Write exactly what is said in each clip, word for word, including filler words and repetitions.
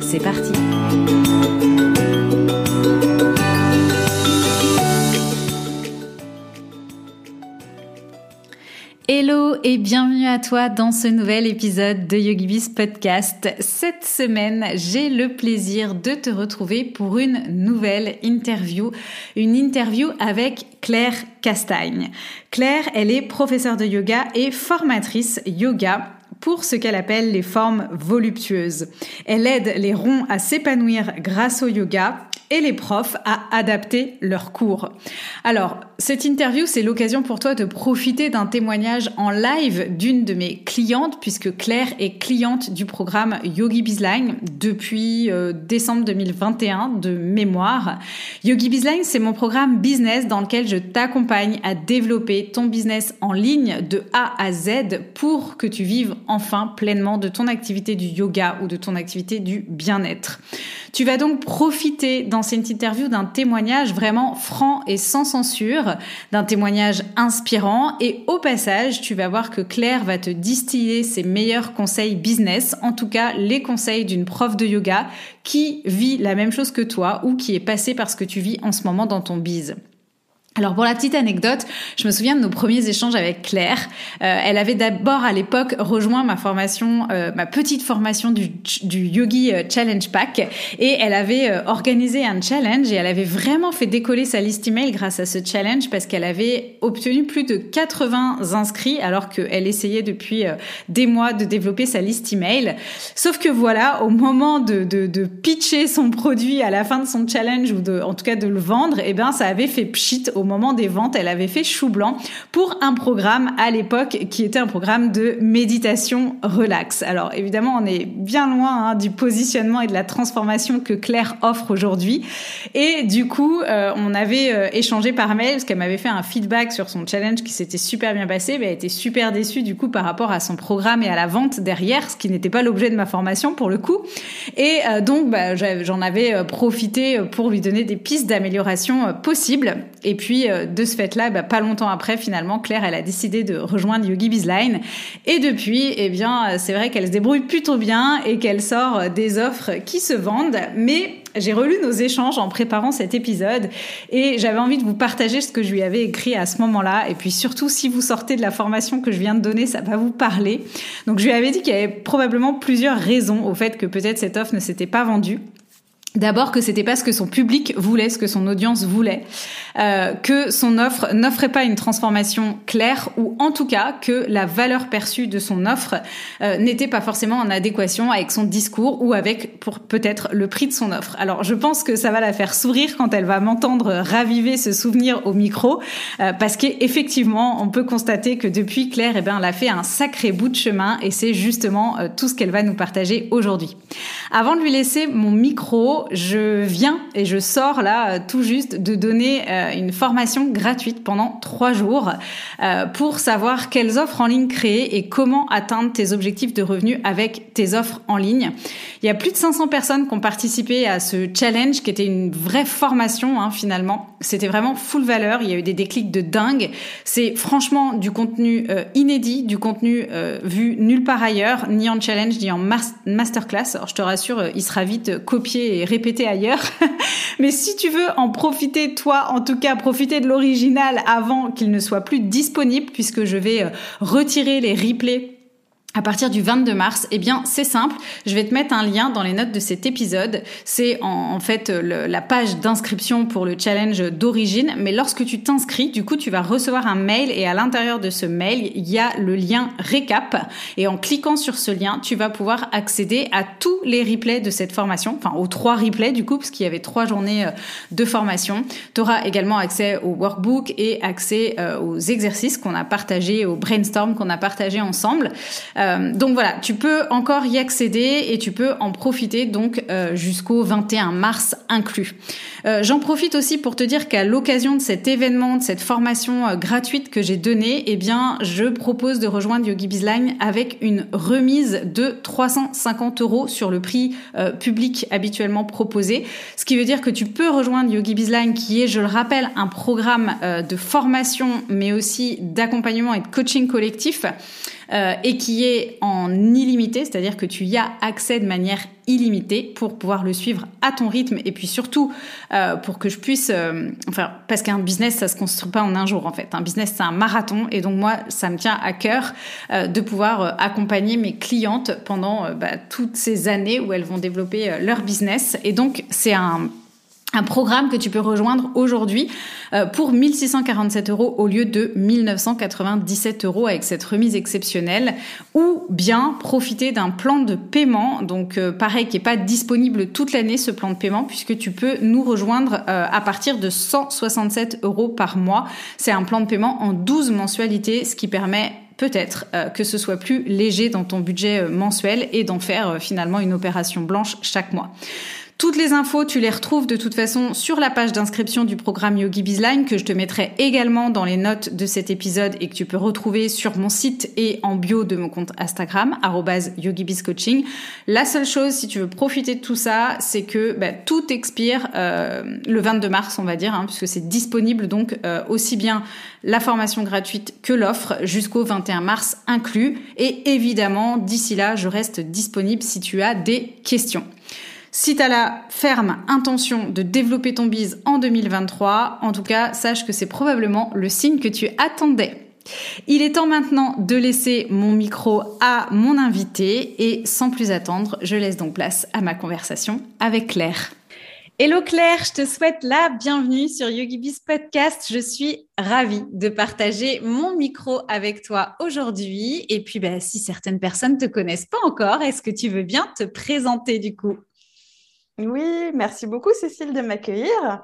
C'est parti! Hello et bienvenue à toi dans ce nouvel épisode de Yogibiz Podcast. Cette semaine, j'ai le plaisir de te retrouver pour une nouvelle interview, une interview avec Claire Castagne. Claire, elle est professeure de yoga et formatrice yoga pour ce qu'elle appelle les formes voluptueuses. Elle aide les ronds à s'épanouir grâce au yoga et les profs à adapter leurs cours. Alors, cette interview, c'est l'occasion pour toi de profiter d'un témoignage en live d'une de mes clientes, puisque Claire est cliente du programme Yogi Biz Line depuis euh, décembre deux mille vingt et un de mémoire. Yogi Biz Line, c'est mon programme business dans lequel je t'accompagne à développer ton business en ligne de A à Z pour que tu vives enfin pleinement de ton activité du yoga ou de ton activité du bien-être. Tu vas donc profiter dans cette interview d'un témoignage vraiment franc et sans censure, d'un témoignage inspirant, et au passage, tu vas voir que Claire va te distiller ses meilleurs conseils business, en tout cas les conseils d'une prof de yoga qui vit la même chose que toi ou qui est passée par ce que tu vis en ce moment dans ton biz. Alors pour la petite anecdote, je me souviens de nos premiers échanges avec Claire. Euh, elle avait d'abord à l'époque rejoint ma formation, euh, ma petite formation du, du Yogi Challenge Pack, et elle avait euh, organisé un challenge et elle avait vraiment fait décoller sa liste email grâce à ce challenge parce qu'elle avait obtenu plus de quatre-vingts inscrits alors qu'elle essayait depuis euh, des mois de développer sa liste email. Sauf que voilà, au moment de, de, de pitcher son produit à la fin de son challenge ou de, en tout cas de le vendre, eh ben ça avait fait pchit. Au moment des ventes, elle avait fait chou blanc pour un programme à l'époque qui était un programme de méditation relax. Alors évidemment, on est bien loin hein, du positionnement et de la transformation que Claire offre aujourd'hui. Et du coup, euh, on avait euh, échangé par mail parce qu'elle m'avait fait un feedback sur son challenge qui s'était super bien passé. Mais elle était super déçue du coup par rapport à son programme et à la vente derrière, ce qui n'était pas l'objet de ma formation pour le coup. Et euh, donc, bah, j'en avais profité pour lui donner des pistes d'amélioration euh, possibles. Et puis de ce fait-là, bah, pas longtemps après, finalement, Claire, elle a décidé de rejoindre Yogibiz Line. Et depuis, eh bien, c'est vrai qu'elle se débrouille plutôt bien et qu'elle sort des offres qui se vendent. Mais j'ai relu nos échanges en préparant cet épisode et j'avais envie de vous partager ce que je lui avais écrit à ce moment-là. Et puis surtout, si vous sortez de la formation que je viens de donner, ça va vous parler. Donc, je lui avais dit qu'il y avait probablement plusieurs raisons au fait que peut-être cette offre ne s'était pas vendue. D'abord que c'était pas ce que son public voulait, ce que son audience voulait, euh, que son offre n'offrait pas une transformation claire ou en tout cas que la valeur perçue de son offre euh, n'était pas forcément en adéquation avec son discours ou avec pour peut-être le prix de son offre. Alors je pense que ça va la faire sourire quand elle va m'entendre raviver ce souvenir au micro euh, parce qu'effectivement on peut constater que depuis Claire, eh ben, elle a fait un sacré bout de chemin et c'est justement euh, tout ce qu'elle va nous partager aujourd'hui. Avant de lui laisser mon micro, je viens et je sors là tout juste de donner une formation gratuite pendant trois jours pour savoir quelles offres en ligne créer et comment atteindre tes objectifs de revenus avec tes offres en ligne. Il y a plus de cinq cents personnes qui ont participé à ce challenge qui était une vraie formation hein, finalement. C'était vraiment full valeur, il y a eu des déclics de dingue. C'est franchement du contenu inédit, du contenu vu nulle part ailleurs, ni en challenge, ni en masterclass. Alors je te rassure, il sera vite copié et répéter ailleurs. Mais si tu veux en profiter, toi, en tout cas, profiter de l'original avant qu'il ne soit plus disponible, puisque je vais retirer les replays à partir du vingt-deux mars, eh bien, c'est simple. Je vais te mettre un lien dans les notes de cet épisode. C'est en, en fait le, la page d'inscription pour le challenge d'origine. Mais lorsque tu t'inscris, du coup, tu vas recevoir un mail et à l'intérieur de ce mail, il y a le lien récap. Et en cliquant sur ce lien, tu vas pouvoir accéder à tous les replays de cette formation. Enfin, aux trois replays, du coup, parce qu'il y avait trois journées de formation. Tu auras également accès au workbook et accès euh, aux exercices qu'on a partagés, au brainstorm qu'on a partagé ensemble. Euh, Euh, donc voilà, tu peux encore y accéder et tu peux en profiter donc euh, jusqu'au vingt et un mars inclus. Euh, j'en profite aussi pour te dire qu'à l'occasion de cet événement, de cette formation euh, gratuite que j'ai donnée, eh bien, je propose de rejoindre Yogi Biz Line avec une remise de trois cent cinquante euros sur le prix euh, public habituellement proposé. Ce qui veut dire que tu peux rejoindre Yogi Biz Line qui est, je le rappelle, un programme euh, de formation mais aussi d'accompagnement et de coaching collectif. Euh, et qui est en illimité, c'est-à-dire que tu y as accès de manière illimitée pour pouvoir le suivre à ton rythme et puis surtout euh, pour que je puisse... Euh, enfin, parce qu'un business, ça se construit pas en un jour en fait. Un business, c'est un marathon et donc moi, ça me tient à cœur euh, de pouvoir accompagner mes clientes pendant euh, bah, toutes ces années où elles vont développer euh, leur business. Et donc, c'est un... un programme que tu peux rejoindre aujourd'hui pour mille six cent quarante-sept euros au lieu de mille neuf cent quatre-vingt-dix-sept euros avec cette remise exceptionnelle, ou bien profiter d'un plan de paiement, donc pareil, qui est pas disponible toute l'année ce plan de paiement, puisque tu peux nous rejoindre à partir de cent soixante-sept euros par mois. C'est un plan de paiement en douze mensualités, ce qui permet peut-être euh, que ce soit plus léger dans ton budget euh, mensuel et d'en faire euh, finalement une opération blanche chaque mois. Toutes les infos, tu les retrouves de toute façon sur la page d'inscription du programme Yogibiz Line que je te mettrai également dans les notes de cet épisode et que tu peux retrouver sur mon site et en bio de mon compte Instagram arobase yogibizcoaching. La seule chose, si tu veux profiter de tout ça, c'est que bah, tout expire euh, le vingt-deux mars, on va dire, hein, puisque c'est disponible donc euh, aussi bien la formation gratuite que l'offre jusqu'au vingt et un mars inclus. Et évidemment, d'ici là, je reste disponible si tu as des questions. Si t'as la ferme intention de développer ton biz en deux mille vingt-trois, en tout cas, sache que c'est probablement le signe que tu attendais. Il est temps maintenant de laisser mon micro à mon invité et sans plus attendre, je laisse donc place à ma conversation avec Claire. Hello Claire, je te souhaite la bienvenue sur Yogibiz Podcast. Je suis ravie de partager mon micro avec toi aujourd'hui. Et puis, ben, si certaines personnes te connaissent pas encore, est-ce que tu veux bien te présenter du coup ? Oui, merci beaucoup Cécile de m'accueillir.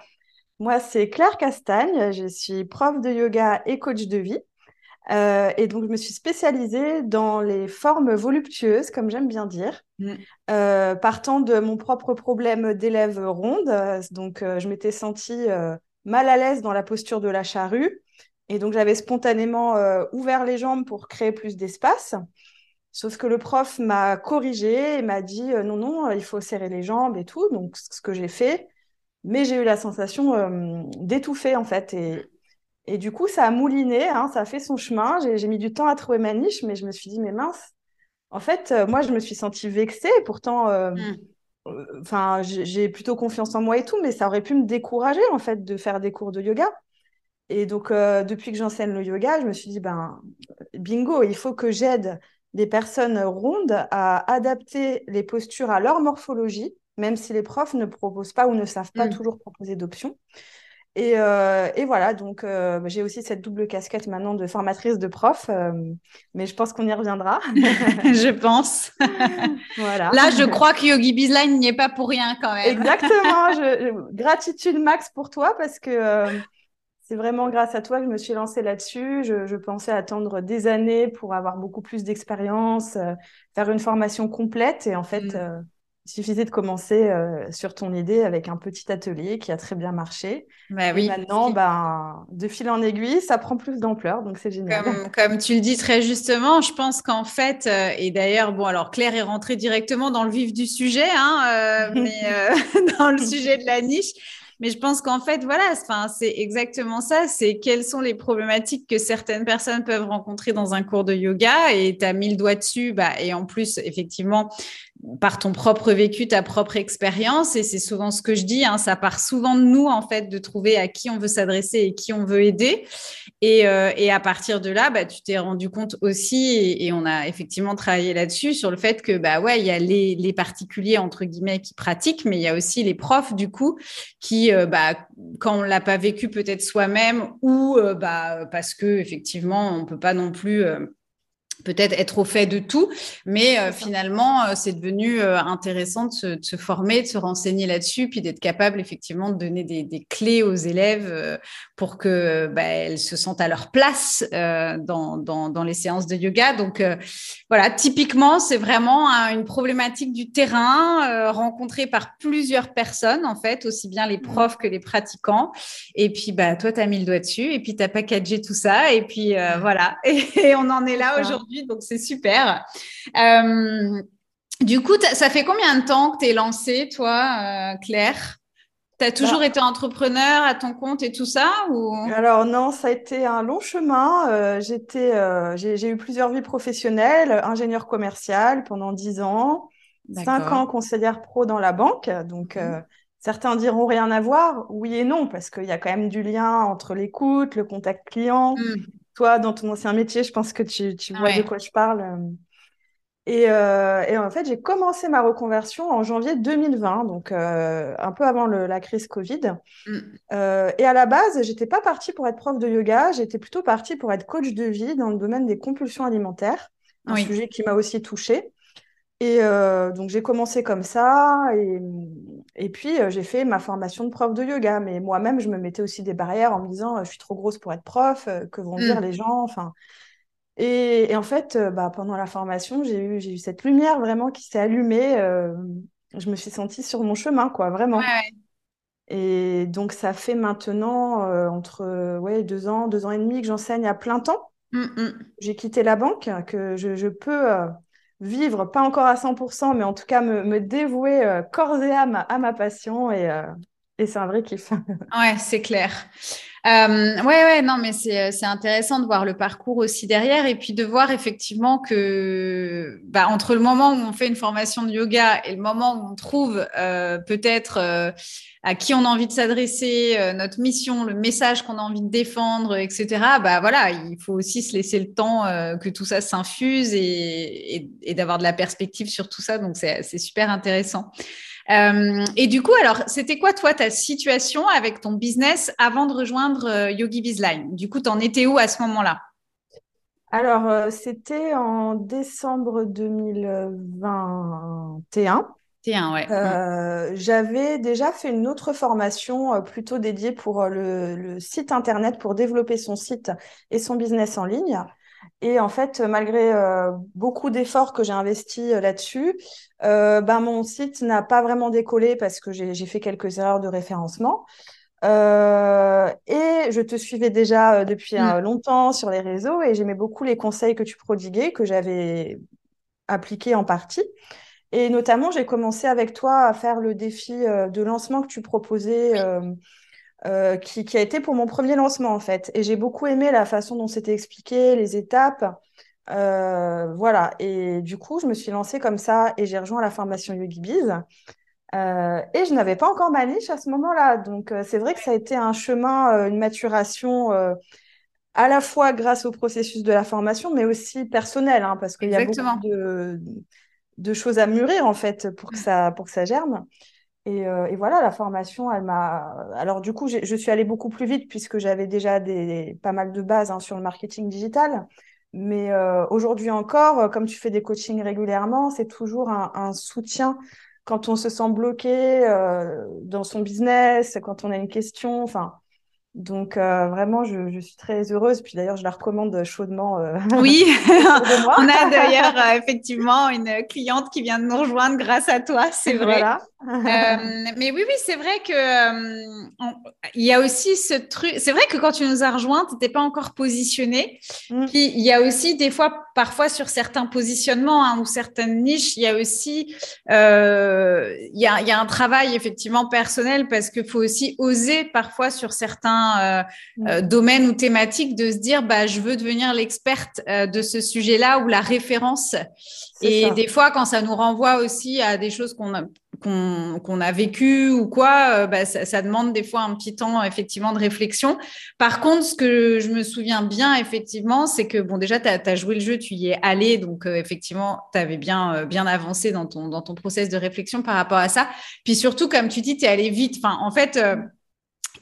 Moi, c'est Claire Castagne, je suis prof de yoga et coach de vie. Euh, et donc, je me suis spécialisée dans les formes voluptueuses, comme j'aime bien dire, mmh. euh, partant de mon propre problème d'élève ronde. Donc, euh, je m'étais sentie euh, mal à l'aise dans la posture de la charrue. Et donc, j'avais spontanément euh, ouvert les jambes pour créer plus d'espace. Sauf que le prof m'a corrigée et m'a dit euh, « Non, non, il faut serrer les jambes et tout », donc ce que j'ai fait. Mais j'ai eu la sensation euh, d'étouffer, en fait. Et, et du coup, ça a mouliné, hein, ça a fait son chemin. J'ai, j'ai mis du temps à trouver ma niche, mais je me suis dit « Mais mince !» En fait, euh, moi, je me suis sentie vexée. Pourtant, euh, mm. j'ai, j'ai plutôt confiance en moi et tout, mais ça aurait pu me décourager, en fait, de faire des cours de yoga. Et donc, euh, depuis que j'enseigne le yoga, je me suis dit ben, « Bingo, il faut que j'aide !» des personnes rondes à adapter les postures à leur morphologie, même si les profs ne proposent pas ou ne savent pas mmh. toujours proposer d'options. Et, euh, et voilà, donc euh, j'ai aussi cette double casquette maintenant de formatrice de prof, euh, mais je pense qu'on y reviendra. Je pense. Voilà. Là, je crois que Yogibiz Line n'y est pas pour rien quand même. Exactement. Je, je, gratitude max pour toi parce que... Euh, c'est vraiment grâce à toi que je me suis lancée là-dessus. Je, je pensais attendre des années pour avoir beaucoup plus d'expérience, euh, faire une formation complète. Et en fait, mmh. euh, il suffisait de commencer euh, sur ton idée avec un petit atelier qui a très bien marché. Bah oui. Et maintenant, ben, de fil en aiguille, ça prend plus d'ampleur. Donc, c'est génial. Comme, comme tu le dis très justement, je pense qu'en fait, euh, et d'ailleurs, bon, alors Claire est rentrée directement dans le vif du sujet, hein, euh, mais euh, dans le sujet de la niche. Mais je pense qu'en fait, voilà, c'est exactement ça. C'est quelles sont les problématiques que certaines personnes peuvent rencontrer dans un cours de yoga et tu as mis le doigt dessus. Bah, et en plus, effectivement, par ton propre vécu, ta propre expérience, et c'est souvent ce que je dis, hein, ça part souvent de nous, en fait, de trouver à qui on veut s'adresser et qui on veut aider. Et, euh, et à partir de là, bah, tu t'es rendu compte aussi, et, et on a effectivement travaillé là-dessus, sur le fait que, bah ouais, il y a les, les particuliers, entre guillemets, qui pratiquent, mais il y a aussi les profs, du coup, qui, euh, bah, quand on ne l'a pas vécu peut-être soi-même, ou euh, bah, parce que, effectivement, on ne peut pas non plus... Euh, peut-être être au fait de tout, mais euh, finalement, euh, c'est devenu euh, intéressant de se, de se former, de se renseigner là-dessus, puis d'être capable effectivement de donner des, des clés aux élèves euh, pour que bah, elles se sentent à leur place euh, dans, dans, dans les séances de yoga. Donc euh, voilà, typiquement, c'est vraiment hein, une problématique du terrain euh, rencontrée par plusieurs personnes, en fait, aussi bien les profs que les pratiquants. Et puis, bah, toi, tu as mis le doigt dessus, et puis tu as packagé tout ça, et puis euh, voilà, et on en est là aujourd'hui. Donc, c'est super. Euh, du coup, ça fait combien de temps que tu es lancée, toi, euh, Claire ? Tu as toujours ah. été entrepreneur à ton compte et tout ça ou... Alors non, ça a été un long chemin. Euh, j'étais, euh, j'ai, j'ai eu plusieurs vies professionnelles, ingénieure commerciale pendant dix ans, cinq ans conseillère pro dans la banque. Donc, mmh. euh, certains diront rien à voir. Oui et non, parce qu'il y a quand même du lien entre l'écoute, le contact client... Mmh. Toi, dans ton ancien métier, je pense que tu, tu vois ouais. de quoi je parle. Et, euh, et en fait, j'ai commencé ma reconversion en janvier deux mille vingt, donc euh, un peu avant le, la crise Covid. Mm. Euh, et à la base, j'étais pas partie pour être prof de yoga, j'étais plutôt partie pour être coach de vie dans le domaine des compulsions alimentaires, un oui. sujet qui m'a aussi touchée. Et euh, donc, j'ai commencé comme ça et, et puis euh, j'ai fait ma formation de prof de yoga. Mais moi-même, je me mettais aussi des barrières en me disant euh, « je suis trop grosse pour être prof, euh, que vont mmh. dire les gens ?» enfin, et, et en fait, euh, bah, pendant la formation, j'ai eu, j'ai eu cette lumière vraiment qui s'est allumée. Euh, je me suis sentie sur mon chemin, quoi, vraiment. Ouais, ouais. Et donc, ça fait maintenant euh, entre ouais, deux ans, deux ans et demi que j'enseigne à plein temps. Mmh, mmh. J'ai quitté la banque, que je, je peux... Euh, vivre, pas encore à cent pour cent, mais en tout cas me, me dévouer euh, corps et âme à ma passion et, euh, et c'est un vrai kiff. Ouais, c'est clair. Euh, ouais, ouais, non, mais c'est, c'est intéressant de voir le parcours aussi derrière et puis de voir effectivement que bah, entre le moment où on fait une formation de yoga et le moment où on trouve euh, peut-être euh, à qui on a envie de s'adresser, euh, notre mission, le message qu'on a envie de défendre, et cetera. Bah voilà, il faut aussi se laisser le temps euh, que tout ça s'infuse et, et, et d'avoir de la perspective sur tout ça. Donc c'est, c'est super intéressant. Euh, et du coup, alors, c'était quoi, toi, ta situation avec ton business avant de rejoindre euh, Yogi Biz Line ? Du coup, tu en étais où à ce moment-là ? Alors, euh, c'était en décembre deux mille vingt et un. Tiens, ouais. euh, mmh. J'avais déjà fait une autre formation euh, plutôt dédiée pour euh, le, le site Internet, pour développer son site et son business en ligne. Et en fait, malgré euh, beaucoup d'efforts que j'ai investis euh, là-dessus, euh, ben, mon site n'a pas vraiment décollé parce que j'ai, j'ai fait quelques erreurs de référencement. Euh, et je te suivais déjà euh, depuis mmh. euh, longtemps sur les réseaux et j'aimais beaucoup les conseils que tu prodiguais, que j'avais appliqués en partie. Et notamment, j'ai commencé avec toi à faire le défi euh, de lancement que tu proposais euh, Euh, qui, qui a été pour mon premier lancement en fait, et j'ai beaucoup aimé la façon dont c'était expliqué, les étapes, euh, voilà, et du coup je me suis lancée comme ça et j'ai rejoint la formation Yogibiz euh, et je n'avais pas encore ma niche à ce moment-là, donc euh, c'est vrai que ça a été un chemin, euh, une maturation euh, à la fois grâce au processus de la formation mais aussi personnelle, hein, parce qu'il y a beaucoup de, de choses à mûrir en fait pour que ça, pour que ça germe. Et, euh, et voilà, la formation, elle m'a... Alors du coup, j'ai, je suis allée beaucoup plus vite puisque j'avais déjà des, pas mal de bases hein, sur le marketing digital. Mais euh, aujourd'hui encore, comme tu fais des coachings régulièrement, c'est toujours un, un soutien quand on se sent bloqué euh, dans son business, quand on a une question. Enfin, donc euh, vraiment, je, je suis très heureuse. Puis d'ailleurs, je la recommande chaudement. Euh, oui, on a d'ailleurs euh, effectivement une cliente qui vient de nous rejoindre grâce à toi, c'est vrai. Voilà. euh, mais oui, oui, c'est vrai que euh, on, il y a aussi ce truc. C'est vrai que quand tu nous as rejoints, tu n'étais pas encore positionnée. Mm. Puis il y a aussi des fois, parfois sur certains positionnements hein, ou certaines niches, il y a aussi euh, il, y a, il y a un travail effectivement personnel parce qu'il faut aussi oser parfois sur certains Euh, euh, domaine ou thématique de se dire bah je veux devenir l'experte euh, de ce sujet-là ou la référence. C'est et ça. Des fois quand ça nous renvoie aussi à des choses qu'on a qu'on, qu'on a vécues ou quoi, euh, bah, ça, ça demande des fois un petit temps effectivement de réflexion. Par contre, ce que je me souviens bien effectivement, c'est que bon déjà t'as, t'as joué le jeu, tu y es allé, donc euh, effectivement t'avais bien euh, bien avancé dans ton dans ton process de réflexion par rapport à ça. Puis surtout comme tu dis, t'es allé vite. Enfin en fait. Euh,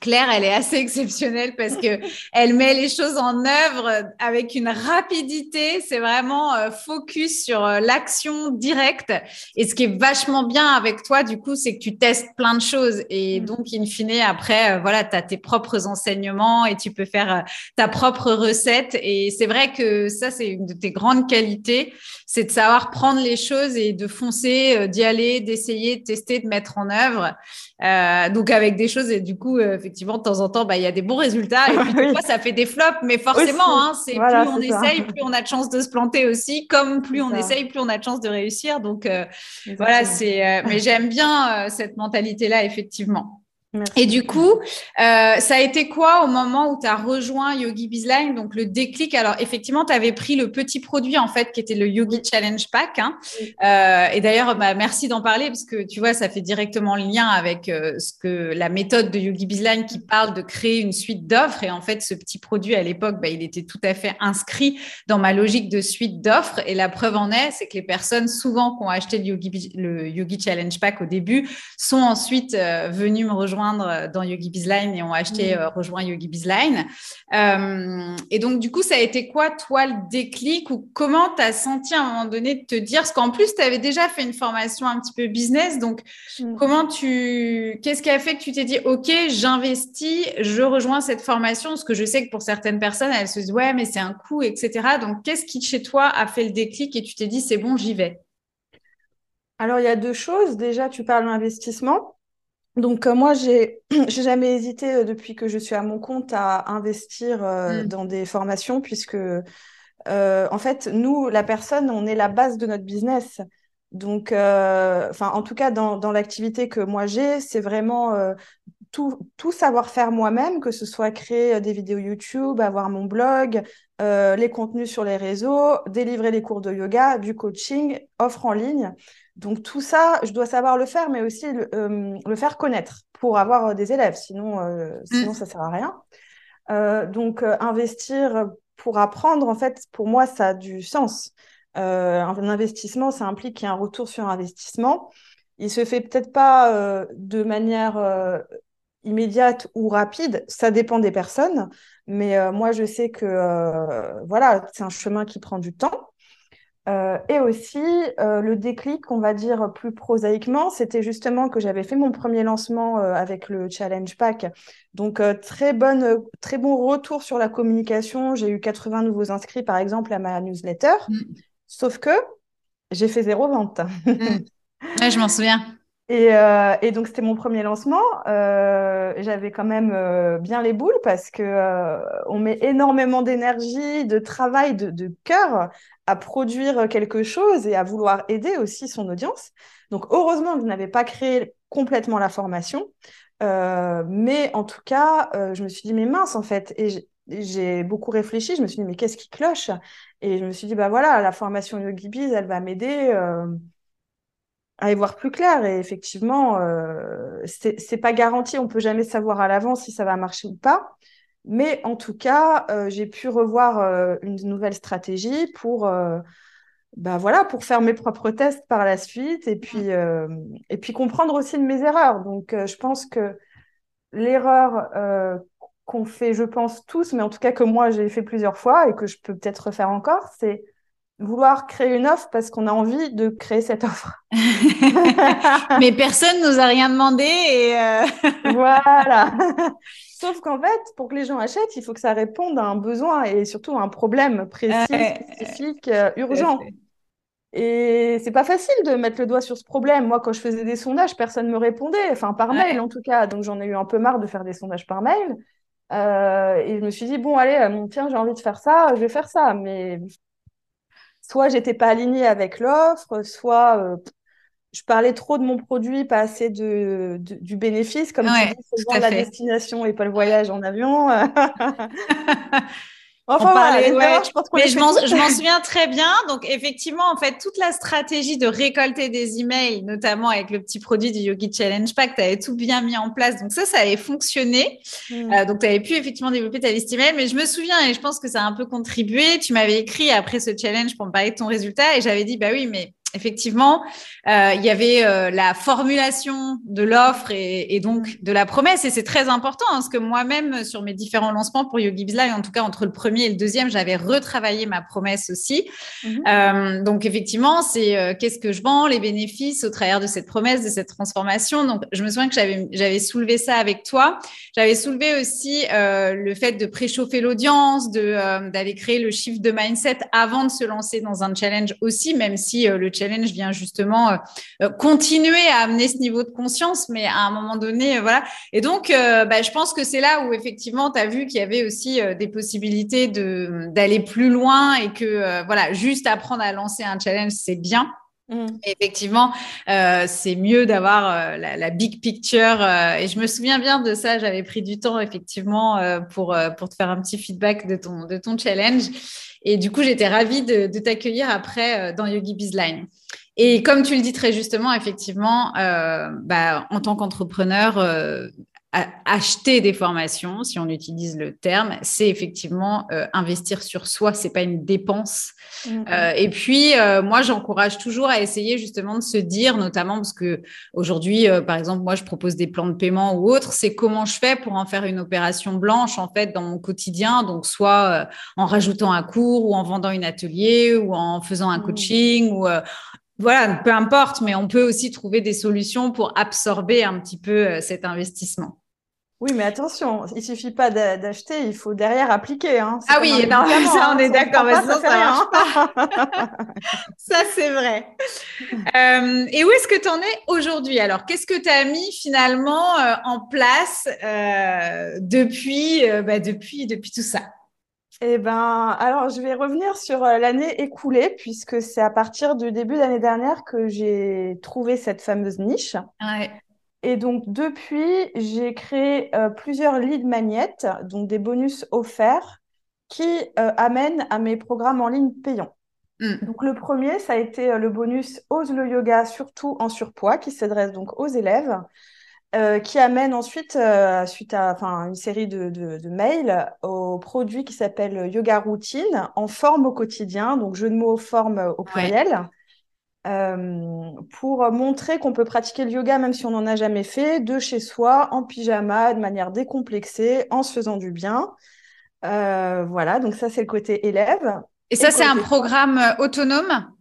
Claire, elle est assez exceptionnelle parce que elle met les choses en œuvre avec une rapidité. C'est vraiment focus sur l'action directe. Et ce qui est vachement bien avec toi, du coup, c'est que tu testes plein de choses. Et donc, in fine, après, voilà, tu as tes propres enseignements et tu peux faire ta propre recette. Et c'est vrai que ça, c'est une de tes grandes qualités. C'est de savoir prendre les choses et de foncer, d'y aller, d'essayer, de tester, de mettre en œuvre. Euh, donc, avec des choses et du coup, euh, effectivement, de temps en temps, bah, il y a des bons résultats et puis des fois, ça fait des flops, mais forcément, hein, c'est voilà, plus on c'est essaye, ça. plus on a de chances de se planter aussi, comme plus c'est on ça. essaye, plus on a de chances de réussir. Donc, euh, voilà, c'est, euh, mais j'aime bien euh, cette mentalité-là, effectivement. Merci. Et du coup, euh, ça a été quoi au moment où tu as rejoint Yogibiz Line, donc le déclic? Alors effectivement, tu avais pris le petit produit en fait qui était le Yogi Challenge Pack. Hein. Oui. Euh, et d'ailleurs, bah, merci d'en parler parce que tu vois, ça fait directement le lien avec euh, ce que la méthode de Yogibiz Line qui parle de créer une suite d'offres. Et en fait, ce petit produit à l'époque, bah, il était tout à fait inscrit dans ma logique de suite d'offres. Et la preuve en est, c'est que les personnes souvent qui ont acheté le Yogi, le Yogi Challenge Pack au début sont ensuite euh, venues me rejoindre dans Yogibiz Line et ont acheté mmh. euh, rejoint Yogibiz Line. Euh, et donc, du coup, ça a été quoi, toi, le déclic ou comment tu as senti à un moment donné de te dire, parce qu'en plus, tu avais déjà fait une formation un petit peu business, donc mmh. comment tu, qu'est-ce qui a fait que tu t'es dit, OK, j'investis, je rejoins cette formation, parce que je sais que pour certaines personnes, elles se disent, ouais, mais c'est un coût, et cetera. Donc, qu'est-ce qui, chez toi, a fait le déclic et tu t'es dit, c'est bon, j'y vais? Alors, il y a deux choses. Déjà, tu parles d'investissement. Donc, euh, moi, j'ai, j'ai jamais hésité euh, depuis que je suis à mon compte à investir euh, mmh. dans des formations puisque, euh, en fait, nous, la personne, on est la base de notre business. Donc, euh, en tout cas, dans, dans l'activité que moi j'ai, c'est vraiment euh, tout, tout savoir-faire moi-même, que ce soit créer des vidéos YouTube, avoir mon blog, euh, les contenus sur les réseaux, délivrer les cours de yoga, du coaching, offre en ligne. Donc, tout ça, je dois savoir le faire, mais aussi le, euh, le faire connaître pour avoir des élèves. Sinon, euh, sinon ça ne sert à rien. Euh, donc, euh, investir pour apprendre, en fait, pour moi, ça a du sens. Euh, un investissement, ça implique qu'il y a un retour sur investissement. Il ne se fait peut-être pas euh, de manière euh, immédiate ou rapide. Ça dépend des personnes. Mais euh, moi, je sais que euh, voilà, c'est un chemin qui prend du temps. Euh, et aussi, euh, le déclic, on va dire plus prosaïquement, c'était justement que j'avais fait mon premier lancement euh, avec le Challenge Pack. Donc, euh, très, bonne, très bon retour sur la communication. J'ai eu quatre-vingts nouveaux inscrits, par exemple, à ma newsletter. Mmh. Sauf que j'ai fait zéro vente. Mmh. Ouais, je m'en souviens. Et, euh, et donc, c'était mon premier lancement. Euh, j'avais quand même euh, bien les boules parce que euh, on met énormément d'énergie, de travail, de, de cœur à produire quelque chose et à vouloir aider aussi son audience. Donc, heureusement que je n'avais pas créé complètement la formation. Euh, mais en tout cas, euh, je me suis dit, mais mince, en fait. Et j'ai, j'ai beaucoup réfléchi. Je me suis dit, mais qu'est-ce qui cloche? Et je me suis dit, bah voilà, la formation Yogibiz, elle va m'aider... Euh, à y voir plus clair. Et effectivement, euh, c'est, c'est pas garanti. On peut jamais savoir à l'avance si ça va marcher ou pas. Mais en tout cas, euh, j'ai pu revoir euh, une nouvelle stratégie pour, euh, bah voilà, pour faire mes propres tests par la suite et puis, euh, et puis comprendre aussi de mes erreurs. Donc, euh, je pense que l'erreur euh, qu'on fait, je pense tous, mais en tout cas que moi, j'ai fait plusieurs fois et que je peux peut-être refaire encore, c'est vouloir créer une offre parce qu'on a envie de créer cette offre. Mais personne nous a rien demandé. Et euh... voilà. Sauf qu'en fait, pour que les gens achètent, il faut que ça réponde à un besoin et surtout à un problème précis, euh, spécifique, euh, urgent. Et c'est pas facile de mettre le doigt sur ce problème. Moi, quand je faisais des sondages, personne me répondait. Enfin, par ouais. mail en tout cas. Donc, j'en ai eu un peu marre de faire des sondages par mail. Euh, et je me suis dit, bon, allez, euh, tiens, j'ai envie de faire ça, je vais faire ça. Mais... soit j'étais pas alignée avec l'offre, soit euh, je parlais trop de mon produit, pas assez de, de, du bénéfice, comme ouais, tu dis, c'est genre la destination et pas le voyage en avion. Enfin, parlait, ouais. erreurs, je pense qu'on mais je m'en, je m'en souviens très bien. Donc, effectivement, en fait, toute la stratégie de récolter des emails, notamment avec le petit produit du Yogi Challenge Pack, tu avais tout bien mis en place. Donc, ça, ça avait fonctionné. Mmh. Euh, donc, tu avais pu effectivement développer ta liste email. Mais je me souviens, et je pense que ça a un peu contribué, tu m'avais écrit après ce challenge pour me parler de ton résultat. Et j'avais dit, bah oui, mais effectivement, euh, il y avait euh, la formulation de l'offre et, et donc de la promesse. Et c'est très important, hein, parce que moi-même, sur mes différents lancements pour Yogi Biz Line, en tout cas entre le premier et le deuxième, j'avais retravaillé ma promesse aussi. Mm-hmm. Euh, donc, effectivement, c'est euh, qu'est-ce que je vends, les bénéfices au travers de cette promesse, de cette transformation. Donc, je me souviens que j'avais, j'avais soulevé ça avec toi. J'avais soulevé aussi euh, le fait de préchauffer l'audience, de, euh, d'aller créer le shift de mindset avant de se lancer dans un challenge aussi, même si euh, le challenge vient justement euh, continuer à amener ce niveau de conscience, mais à un moment donné, euh, voilà. Et donc, euh, bah, je pense que c'est là où effectivement, tu as vu qu'il y avait aussi euh, des possibilités de, d'aller plus loin et que, euh, voilà, juste apprendre à lancer un challenge, c'est bien. Mmh. Effectivement, euh, c'est mieux d'avoir euh, la, la big picture. Euh, et je me souviens bien de ça. J'avais pris du temps effectivement euh, pour euh, pour te faire un petit feedback de ton de ton challenge. Et du coup, j'étais ravie de, de t'accueillir après euh, dans Yogi Biz Line. Et comme tu le dis très justement, effectivement, euh, bah, en tant qu'entrepreneur, euh, acheter des formations, si on utilise le terme, c'est effectivement euh, investir sur soi, c'est pas une dépense. Mmh. Euh, et puis, euh, moi, j'encourage toujours à essayer justement de se dire, notamment parce que aujourd'hui, euh, par exemple, moi, je propose des plans de paiement ou autres, c'est comment je fais pour en faire une opération blanche, en fait, dans mon quotidien, donc soit euh, en rajoutant un cours ou en vendant une atelier ou en faisant un coaching mmh. ou... Euh, Voilà, peu importe, mais on peut aussi trouver des solutions pour absorber un petit peu cet investissement. Oui, mais attention, il ne suffit pas d'acheter, il faut derrière appliquer. Hein. Ah oui, non, ça, on est d'accord, mais sinon, ça ne marche pas. Ça, c'est vrai. Euh, et où est-ce que tu en es aujourd'hui? Alors, qu'est-ce que tu as mis finalement euh, en place euh, depuis, euh, bah, depuis, depuis tout ça? Eh ben, alors je vais revenir sur l'année écoulée puisque c'est à partir du début de l'année dernière que j'ai trouvé cette fameuse niche. Ouais. Et donc depuis, j'ai créé euh, plusieurs lead magnets, donc des bonus offerts qui euh, amènent à mes programmes en ligne payants. Mmh. Donc le premier, ça a été le bonus Ose le yoga, surtout en surpoids, qui s'adresse donc aux élèves. Euh, qui amène ensuite, euh, suite à une série de, de, de mails, au produit qui s'appelle Yoga Routine, en forme au quotidien, donc jeu de mots forme au pluriel, ouais. euh, pour montrer qu'on peut pratiquer le yoga même si on n'en a jamais fait, de chez soi, en pyjama, de manière décomplexée, en se faisant du bien. Euh, voilà, donc ça, c'est le côté élève. Et ça, et c'est un programme autonome ?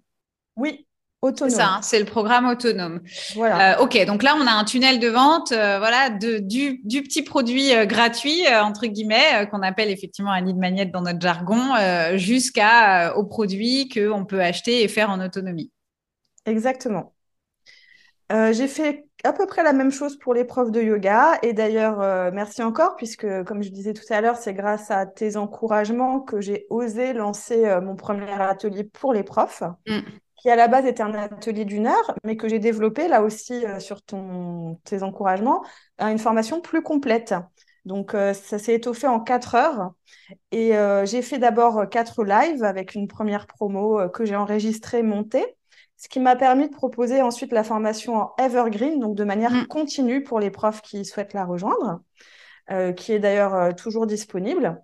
Oui. Autonome. C'est ça, hein, c'est le programme autonome. Voilà. Euh, ok, donc là, on a un tunnel de vente euh, voilà, de, du, du petit produit euh, gratuit, euh, entre guillemets, euh, qu'on appelle effectivement un lead magnet dans notre jargon, euh, jusqu'à euh, au produit qu'on peut acheter et faire en autonomie. Exactement. Euh, j'ai fait à peu près la même chose pour les profs de yoga. Et d'ailleurs, euh, merci encore, puisque comme je disais tout à l'heure, c'est grâce à tes encouragements que j'ai osé lancer euh, mon premier atelier pour les profs. Mm. Qui à la base était un atelier d'une heure, mais que j'ai développé là aussi euh, sur ton, tes encouragements, à une formation plus complète. Donc, euh, ça s'est étoffé en quatre heures. Et euh, j'ai fait d'abord quatre lives avec une première promo euh, que j'ai enregistrée, montée, ce qui m'a permis de proposer ensuite la formation en Evergreen, donc de manière mmh. continue pour les profs qui souhaitent la rejoindre, euh, qui est d'ailleurs euh, toujours disponible.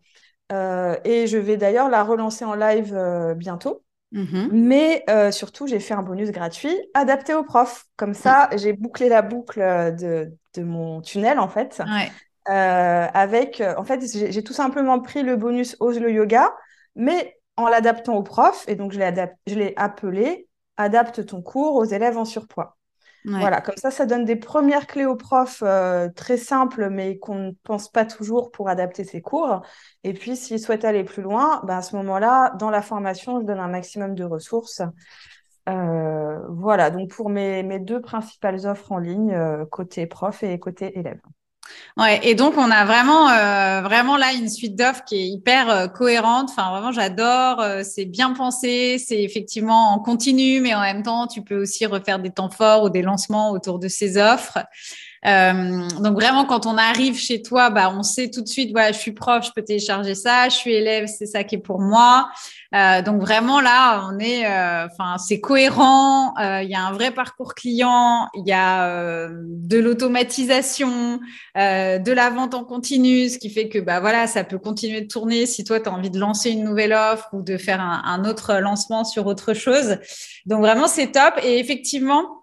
Euh, et je vais d'ailleurs la relancer en live euh, bientôt. Mmh. Mais euh, surtout, j'ai fait un bonus gratuit adapté aux profs. Comme ça, mmh. j'ai bouclé la boucle de, de mon tunnel, en fait. Ouais. Euh, avec, en fait, j'ai, j'ai tout simplement pris le bonus Ose le yoga, mais en l'adaptant aux profs. Et donc, je l'ai, adap- je l'ai appelé « Adapte ton cours aux élèves en surpoids ». Ouais. Voilà, comme ça, ça donne des premières clés aux profs euh, très simples, mais qu'on ne pense pas toujours pour adapter ses cours. Et puis, s'ils souhaitent aller plus loin, ben, à ce moment-là, dans la formation, je donne un maximum de ressources. Euh, voilà, donc pour mes, mes deux principales offres en ligne, euh, côté prof et côté élève. Ouais, et donc on a vraiment, euh, vraiment là une suite d'offres qui est hyper euh, cohérente. Enfin, vraiment, j'adore. Euh, c'est bien pensé, c'est effectivement en continu, mais en même temps, tu peux aussi refaire des temps forts ou des lancements autour de ces offres. Euh, donc vraiment, quand on arrive chez toi, bah, on sait tout de suite, voilà, je suis prof, je peux télécharger ça, je suis élève, c'est ça qui est pour moi. Euh, donc vraiment là, on est, enfin, euh, c'est cohérent. Il euh, y a un vrai parcours client, il y a euh, de l'automatisation, euh, de la vente en continu, ce qui fait que bah voilà, ça peut continuer de tourner si toi tu as envie de lancer une nouvelle offre ou de faire un, un autre lancement sur autre chose. Donc vraiment c'est top. Et effectivement,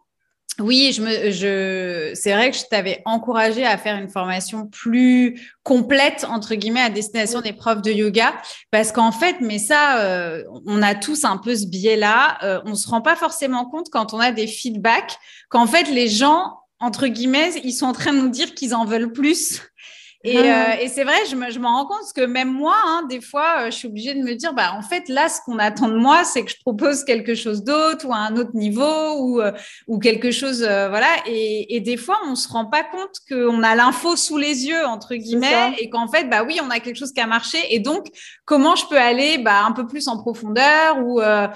oui, je me, je, c'est vrai que je t'avais encouragée à faire une formation plus complète, entre guillemets, à destination des profs de yoga, parce qu'en fait, mais ça, euh, on a tous un peu ce biais-là, euh, on se rend pas forcément compte quand on a des feedbacks, qu'en fait, les gens, entre guillemets, ils sont en train de nous dire qu'ils en veulent plus. Et, euh, et c'est vrai, je, me, je m'en rends compte parce que même moi, hein, des fois, euh, je suis obligée de me dire, bah en fait, là, ce qu'on attend de moi, c'est que je propose quelque chose d'autre ou à un autre niveau ou euh, ou quelque chose, euh, voilà. Et, et des fois, on se rend pas compte qu'on a l'info sous les yeux entre guillemets et qu'en fait, bah oui, on a quelque chose qui a marché. Et donc, comment je peux aller, bah un peu plus en profondeur ou euh,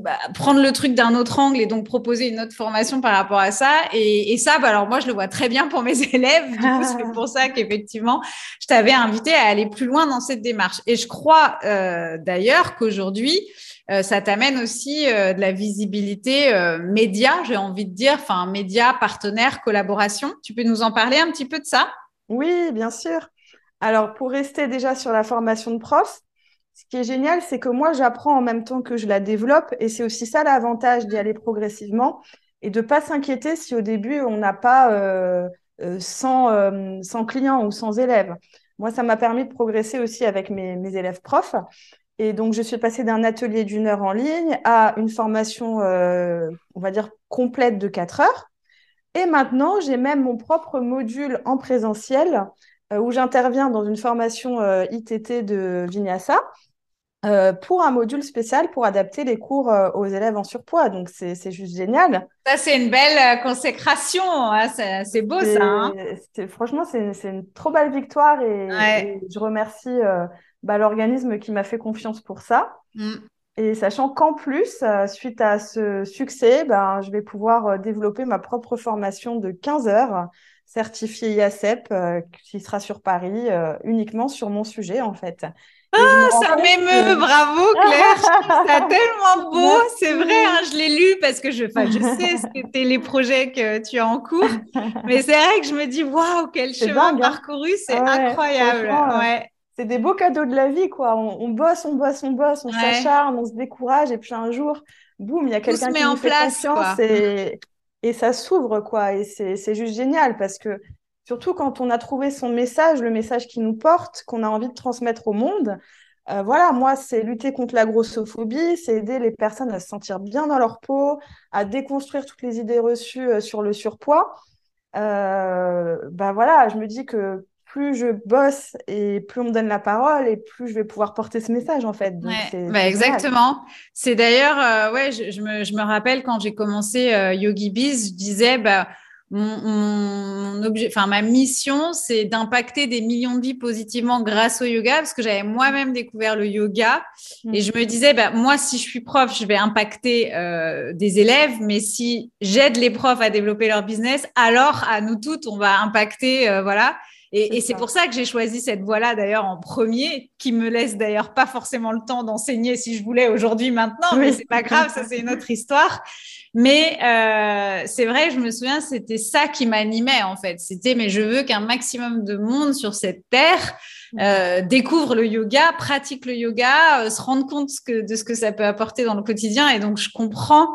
bah, prendre le truc d'un autre angle et donc proposer une autre formation par rapport à ça. Et, et ça, bah, alors moi, je le vois très bien pour mes élèves. Du coup, c'est pour ça qu'effectivement, je t'avais invité à aller plus loin dans cette démarche. Et je crois euh, d'ailleurs qu'aujourd'hui, euh, ça t'amène aussi euh, de la visibilité euh, média, j'ai envie de dire, enfin, média, partenaire, collaboration. Tu peux nous en parler un petit peu de ça ? Oui, bien sûr. Alors, pour rester déjà sur la formation de prof, ce qui est génial, c'est que moi, j'apprends en même temps que je la développe et c'est aussi ça l'avantage d'y aller progressivement et de ne pas s'inquiéter si au début, on n'a pas euh, cent, euh, cent clients ou cent élèves. Moi, ça m'a permis de progresser aussi avec mes, mes élèves profs. Et donc, je suis passée d'un atelier d'une heure en ligne à une formation, euh, on va dire, complète de quatre heures. Et maintenant, j'ai même mon propre module en présentiel euh, où j'interviens dans une formation euh, I T T de Vinyasa. Euh, pour un module spécial pour adapter les cours euh, aux élèves en surpoids. Donc, c'est, c'est juste génial. Ça, c'est une belle euh, consécration. Hein. C'est, c'est beau, c'est, ça. Hein. C'est, franchement, c'est, c'est une trop belle victoire et, ouais. et je remercie euh, bah, l'organisme qui m'a fait confiance pour ça. Mm. Et sachant qu'en plus, euh, suite à ce succès, bah, je vais pouvoir euh, développer ma propre formation de quinze heures certifiée I A C E P euh, qui sera sur Paris euh, uniquement sur mon sujet, en fait. Ah, ça m'émeut, que... bravo Claire, je trouve ça tellement beau, merci. C'est vrai, hein, je l'ai lu parce que je, enfin, je sais c'était les projets que tu as en cours, mais c'est vrai que je me dis waouh, quel c'est chemin dingue, parcouru, c'est ouais, incroyable. Ouais. C'est des beaux cadeaux de la vie, quoi. On, on bosse, on bosse, on bosse, on ouais. s'acharne, on se décourage et puis un jour, boum, il y a quelqu'un qui met en fait place, confiance et, et ça s'ouvre, quoi. Et c'est, c'est juste génial parce que surtout quand on a trouvé son message, le message qui nous porte, qu'on a envie de transmettre au monde. Euh, voilà, moi, c'est lutter contre la grossophobie, c'est aider les personnes à se sentir bien dans leur peau, à déconstruire toutes les idées reçues euh, sur le surpoids. Euh, bah voilà, je me dis que plus je bosse et plus on me donne la parole et plus je vais pouvoir porter ce message, en fait. Donc, ouais, c'est, bah c'est exactement. C'est d'ailleurs, euh, ouais, je, je, me, je me rappelle quand j'ai commencé euh, Yogibiz, je disais... bah Mon, mon objet, enfin ma mission, c'est d'impacter des millions de vies positivement grâce au yoga, parce que j'avais moi-même découvert le yoga et je me disais, bah moi si je suis prof, je vais impacter euh, des élèves, mais si j'aide les profs à développer leur business, alors à nous toutes, on va impacter, euh, voilà. Et c'est, et c'est pour ça que j'ai choisi cette voie-là, d'ailleurs, en premier, qui me laisse d'ailleurs pas forcément le temps d'enseigner si je voulais aujourd'hui, maintenant, mais c'est pas grave, ça, c'est une autre histoire. Mais euh, c'est vrai, je me souviens, c'était ça qui m'animait, en fait. C'était, mais je veux qu'un maximum de monde sur cette terre euh, découvre le yoga, pratique le yoga, euh, se rende compte ce que, de ce que ça peut apporter dans le quotidien. Et donc, je comprends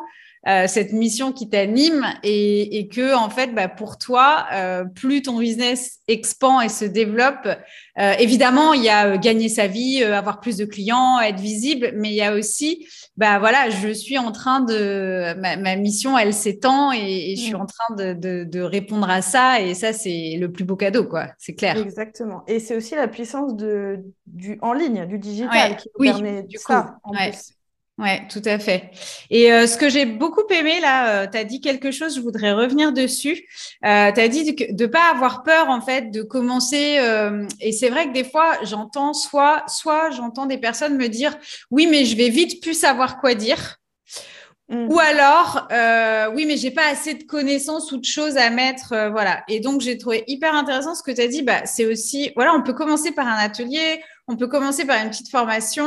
Euh, cette mission qui t'anime et, et que en fait bah, pour toi euh, plus ton business expand et se développe, euh, évidemment il y a euh, gagner sa vie, euh, avoir plus de clients, être visible, mais il y a aussi bah voilà, je suis en train de ma, ma mission elle s'étend et, et je suis en train de, de, de répondre à ça et ça c'est le plus beau cadeau, quoi, c'est clair. Exactement, et c'est aussi la puissance de, du en ligne, du digital, ouais, qui oui, permet du ça coup, en ouais. plus. Ouais, tout à fait. Et euh, ce que j'ai beaucoup aimé, là, euh, tu as dit quelque chose, je voudrais revenir dessus. Euh, tu as dit de, de pas avoir peur, en fait, de commencer. Euh, et c'est vrai que des fois, j'entends soit, soit j'entends des personnes me dire « Oui, mais je vais vite plus savoir quoi dire ». Mmh. Ou alors, euh, oui, mais j'ai pas assez de connaissances ou de choses à mettre, euh, voilà. Et donc, j'ai trouvé hyper intéressant ce que tu as dit. Bah, c'est aussi, voilà, on peut commencer par un atelier, on peut commencer par une petite formation.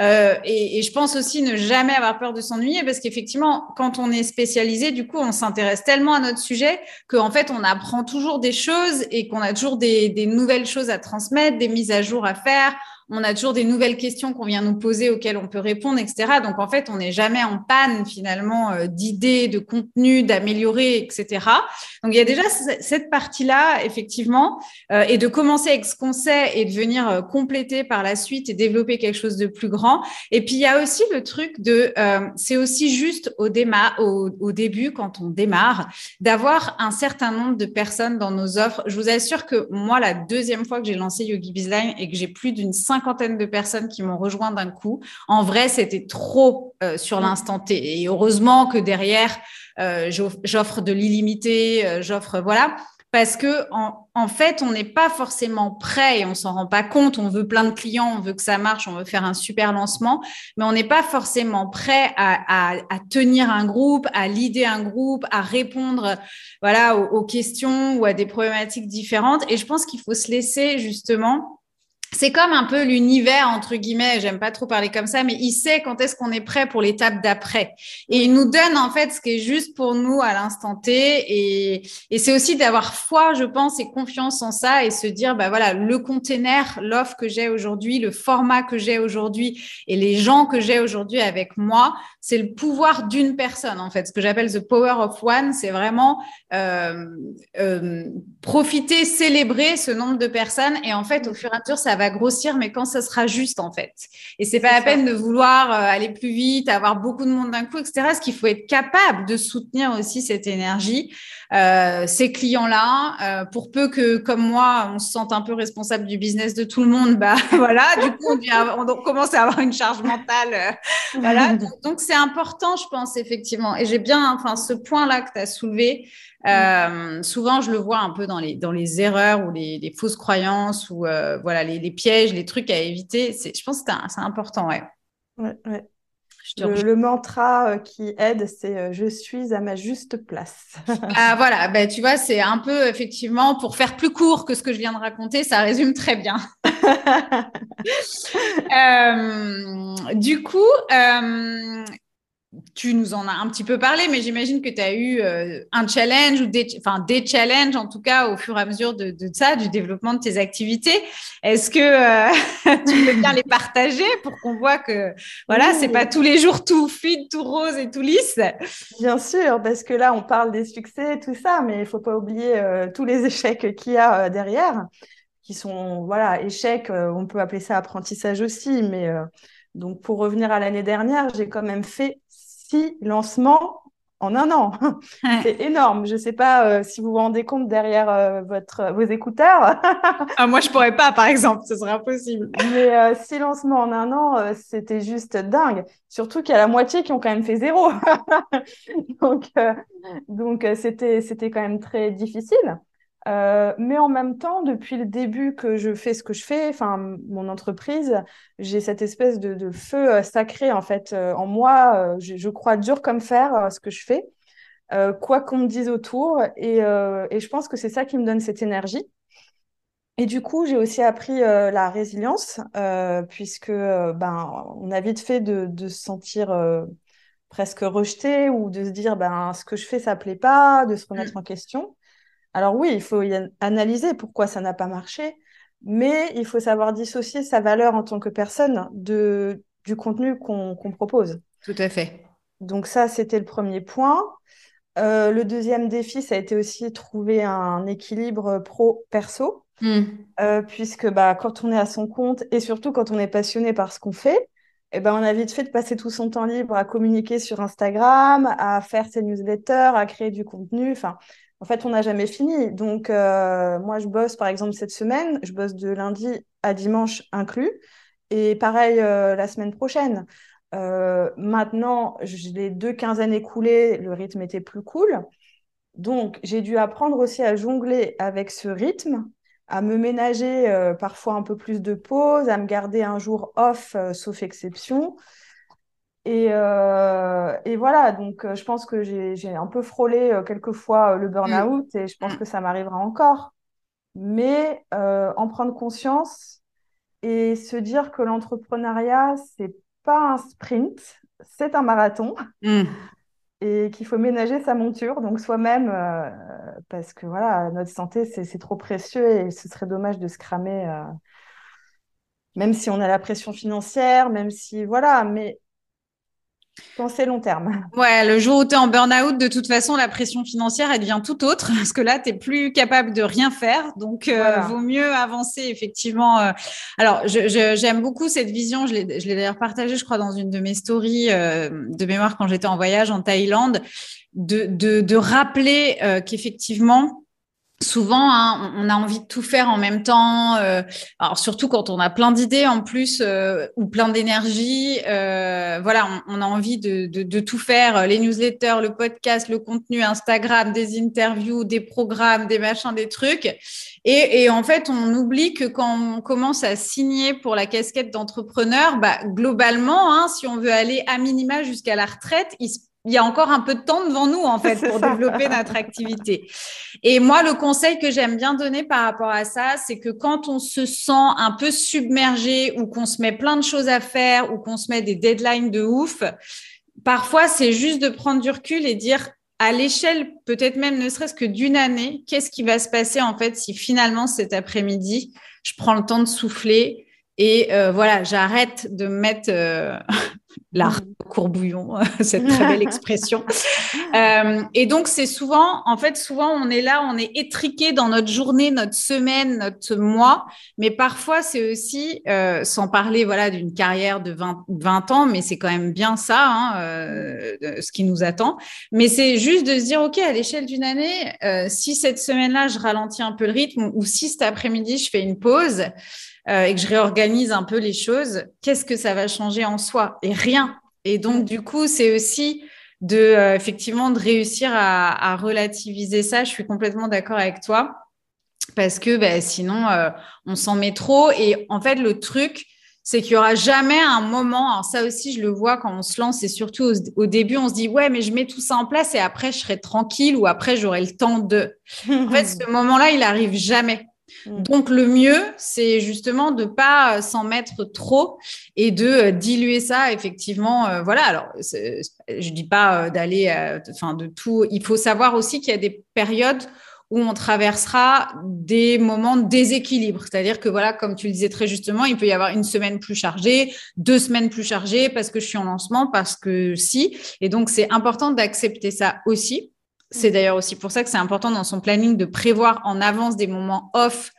Euh, et, et je pense aussi ne jamais avoir peur de s'ennuyer, parce qu'effectivement, quand on est spécialisé, du coup, on s'intéresse tellement à notre sujet qu'en fait, on apprend toujours des choses et qu'on a toujours des, des nouvelles choses à transmettre, des mises à jour à faire. On a toujours des nouvelles questions qu'on vient nous poser, auxquelles on peut répondre, et cetera. Donc, en fait, on n'est jamais en panne, finalement, d'idées, de contenu, d'améliorer, et cetera. Donc, il y a déjà cette partie-là, effectivement, euh, et de commencer avec ce qu'on sait et de venir compléter par la suite et développer quelque chose de plus grand. Et puis, il y a aussi le truc de… Euh, c'est aussi juste au, déma- au, au début, quand on démarre, d'avoir un certain nombre de personnes dans nos offres. Je vous assure que moi, la deuxième fois que j'ai lancé Yogibiz Line et que j'ai plus d'une cinquantaine de personnes qui m'ont rejoint d'un coup. En vrai, c'était trop euh, sur l'instant T. Et heureusement que derrière, euh, j'offre de l'illimité, euh, j'offre… voilà. Parce que en, en fait, on n'est pas forcément prêt et on s'en rend pas compte. On veut plein de clients, on veut que ça marche, on veut faire un super lancement, mais on n'est pas forcément prêt à, à, à tenir un groupe, à leader un groupe, à répondre, voilà, aux, aux questions ou à des problématiques différentes. Et je pense qu'il faut se laisser justement… C'est comme un peu l'univers, entre guillemets, j'aime pas trop parler comme ça, mais il sait quand est-ce qu'on est prêt pour l'étape d'après. Et il nous donne, en fait, ce qui est juste pour nous à l'instant T. Et, et c'est aussi d'avoir foi, je pense, et confiance en ça et se dire, bah voilà, le container, l'offre que j'ai aujourd'hui, le format que j'ai aujourd'hui et les gens que j'ai aujourd'hui avec moi, c'est le pouvoir d'une personne, en fait. Ce que j'appelle the power of one, c'est vraiment euh, euh, profiter, célébrer ce nombre de personnes. Et en fait, au fur et à mesure, ça va à grossir, mais quand ça sera juste, en fait. Et c'est pas c'est la ça. peine de vouloir aller plus vite, avoir beaucoup de monde d'un coup, et cetera. Parce qu'il faut être capable de soutenir aussi cette énergie, euh, ces clients-là, euh, pour peu que, comme moi, on se sente un peu responsable du business de tout le monde, bah voilà, du coup, on, devient, on commence à avoir une charge mentale. Euh, voilà. Donc, donc, c'est important, je pense, effectivement. Et j'ai bien, enfin, ce point-là que tu as soulevé, Euh, souvent, je le vois un peu dans les dans les erreurs ou les, les fausses croyances ou euh, voilà les, les pièges, les trucs à éviter. C'est, je pense que c'est, un, c'est important, ouais. Ouais, ouais. Je le, le mantra qui aide, c'est « je suis à ma juste place ». Ah voilà, ben tu vois, c'est un peu effectivement pour faire plus court que ce que je viens de raconter, ça résume très bien. euh, du coup. Euh, Tu nous en as un petit peu parlé, mais j'imagine que tu as eu euh, un challenge ou des, enfin, des challenges, en tout cas, au fur et à mesure de, de ça, du développement de tes activités. Est-ce que euh, tu peux bien les partager pour qu'on voit que, voilà, oui, c'est pas tous les jours tout fluide, tout rose et tout lisse? Bien sûr, parce que là, on parle des succès, tout ça, mais il faut pas oublier euh, tous les échecs qu'il y a euh, derrière, qui sont, voilà, échecs, euh, on peut appeler ça apprentissage aussi, mais euh, donc, pour revenir à l'année dernière, j'ai quand même fait lancement en un an. Ouais. C'est énorme. Je ne sais pas euh, si vous vous rendez compte derrière euh, votre, vos écouteurs. Ah, moi, je ne pourrais pas, par exemple. Ce serait impossible. Mais euh, six lancements en un an, euh, c'était juste dingue. Surtout qu'il y a la moitié qui ont quand même fait zéro. donc, euh, donc euh, c'était, c'était quand même très difficile. Euh, mais en même temps, depuis le début que je fais ce que je fais, enfin mon entreprise, j'ai cette espèce de, de feu sacré en fait euh, en moi. Euh, je, je crois dur comme fer euh, ce que je fais, euh, quoi qu'on me dise autour, et, euh, et je pense que c'est ça qui me donne cette énergie. Et du coup, j'ai aussi appris euh, la résilience, euh, puisque euh, ben on a vite fait de, de se sentir euh, presque rejeté ou de se dire ben ce que je fais ça plaît pas, de se remettre mmh. en question. Alors oui, il faut analyser pourquoi ça n'a pas marché, mais il faut savoir dissocier sa valeur en tant que personne de, du contenu qu'on, qu'on propose. Tout à fait. Donc ça, c'était le premier point. Euh, le deuxième défi, ça a été aussi trouver un équilibre pro-perso, mmh. euh, puisque bah, quand on est à son compte et surtout quand on est passionné par ce qu'on fait, eh ben, on a vite fait de passer tout son temps libre à communiquer sur Instagram, à faire ses newsletters, à créer du contenu, enfin... En fait, on n'a jamais fini. Donc, euh, moi, je bosse, par exemple, cette semaine. Je bosse de lundi à dimanche inclus. Et pareil, euh, la semaine prochaine. Euh, maintenant, les deux quinzaines écoulées, le rythme était plus cool. Donc, j'ai dû apprendre aussi à jongler avec ce rythme, à me ménager euh, parfois un peu plus de pause, à me garder un jour off, euh, sauf exception. Et, euh, et voilà, donc je pense que j'ai, j'ai un peu frôlé euh, quelques fois euh, le burn-out et je pense que ça m'arrivera encore. Mais euh, en prendre conscience et se dire que l'entrepreneuriat, c'est pas un sprint, c'est un marathon mm. et qu'il faut ménager sa monture, donc soi-même, euh, parce que voilà, notre santé, c'est, c'est trop précieux et ce serait dommage de se cramer, euh, même si on a la pression financière, même si voilà, mais... Penser long terme. Ouais, le jour où tu es en burn-out, de toute façon, la pression financière, elle devient tout autre parce que là, tu n'es plus capable de rien faire. Donc, voilà. euh, vaut mieux avancer, effectivement. Alors, je, je, j'aime beaucoup cette vision. Je l'ai, je l'ai d'ailleurs partagée, je crois, dans une de mes stories euh, de mémoire quand j'étais en voyage en Thaïlande, de, de, de rappeler euh, qu'effectivement… Souvent, hein, on a envie de tout faire en même temps. Euh, alors surtout quand on a plein d'idées en plus euh, ou plein d'énergie, euh, voilà, on, on a envie de, de, de tout faire. Les newsletters, le podcast, le contenu Instagram, des interviews, des programmes, des machins, des trucs. Et, et en fait, on oublie que quand on commence à signer pour la casquette d'entrepreneur, bah globalement, hein, si on veut aller à minima jusqu'à la retraite, il se Il y a encore un peu de temps devant nous, en fait, pour développer notre activité. Et moi, le conseil que j'aime bien donner par rapport à ça, c'est que quand on se sent un peu submergé ou qu'on se met plein de choses à faire ou qu'on se met des deadlines de ouf, parfois, c'est juste de prendre du recul et dire à l'échelle, peut-être même ne serait-ce que d'une année, qu'est-ce qui va se passer, en fait, si finalement, cet après-midi, je prends le temps de souffler et euh, voilà, j'arrête de mettre... Euh... l'art courbouillon, cette très belle expression. euh, et donc, c'est souvent, en fait, souvent, on est là, on est étriqué dans notre journée, notre semaine, notre mois. Mais parfois, c'est aussi, euh, sans parler voilà, d'une carrière de vingt ans, mais c'est quand même bien ça, hein, euh, ce qui nous attend. Mais c'est juste de se dire, OK, à l'échelle d'une année, euh, si cette semaine-là, je ralentis un peu le rythme ou si cet après-midi, je fais une pause, Euh, et que je réorganise un peu les choses, qu'est-ce que ça va changer en soi? Et rien. Et donc, du coup, c'est aussi de, euh, effectivement, de réussir à, à relativiser ça. Je suis complètement d'accord avec toi parce que bah, sinon, euh, on s'en met trop. Et en fait, le truc, c'est qu'il n'y aura jamais un moment. Alors ça aussi, je le vois quand on se lance et surtout au, au début, on se dit « Ouais, mais je mets tout ça en place et après, je serai tranquille ou après, j'aurai le temps de… » En fait, ce moment-là, il n'arrive jamais. Donc, le mieux, c'est justement de ne pas s'en mettre trop et de diluer ça, effectivement. Euh, voilà, alors, c'est, je ne dis pas d'aller, enfin, euh, de tout. Il faut savoir aussi qu'il y a des périodes où on traversera des moments de déséquilibre. C'est-à-dire que, voilà, comme tu le disais très justement, il peut y avoir une semaine plus chargée, deux semaines plus chargées parce que je suis en lancement, parce que si. Et donc, c'est important d'accepter ça aussi. C'est d'ailleurs aussi pour ça que c'est important dans son planning de prévoir en avance des moments off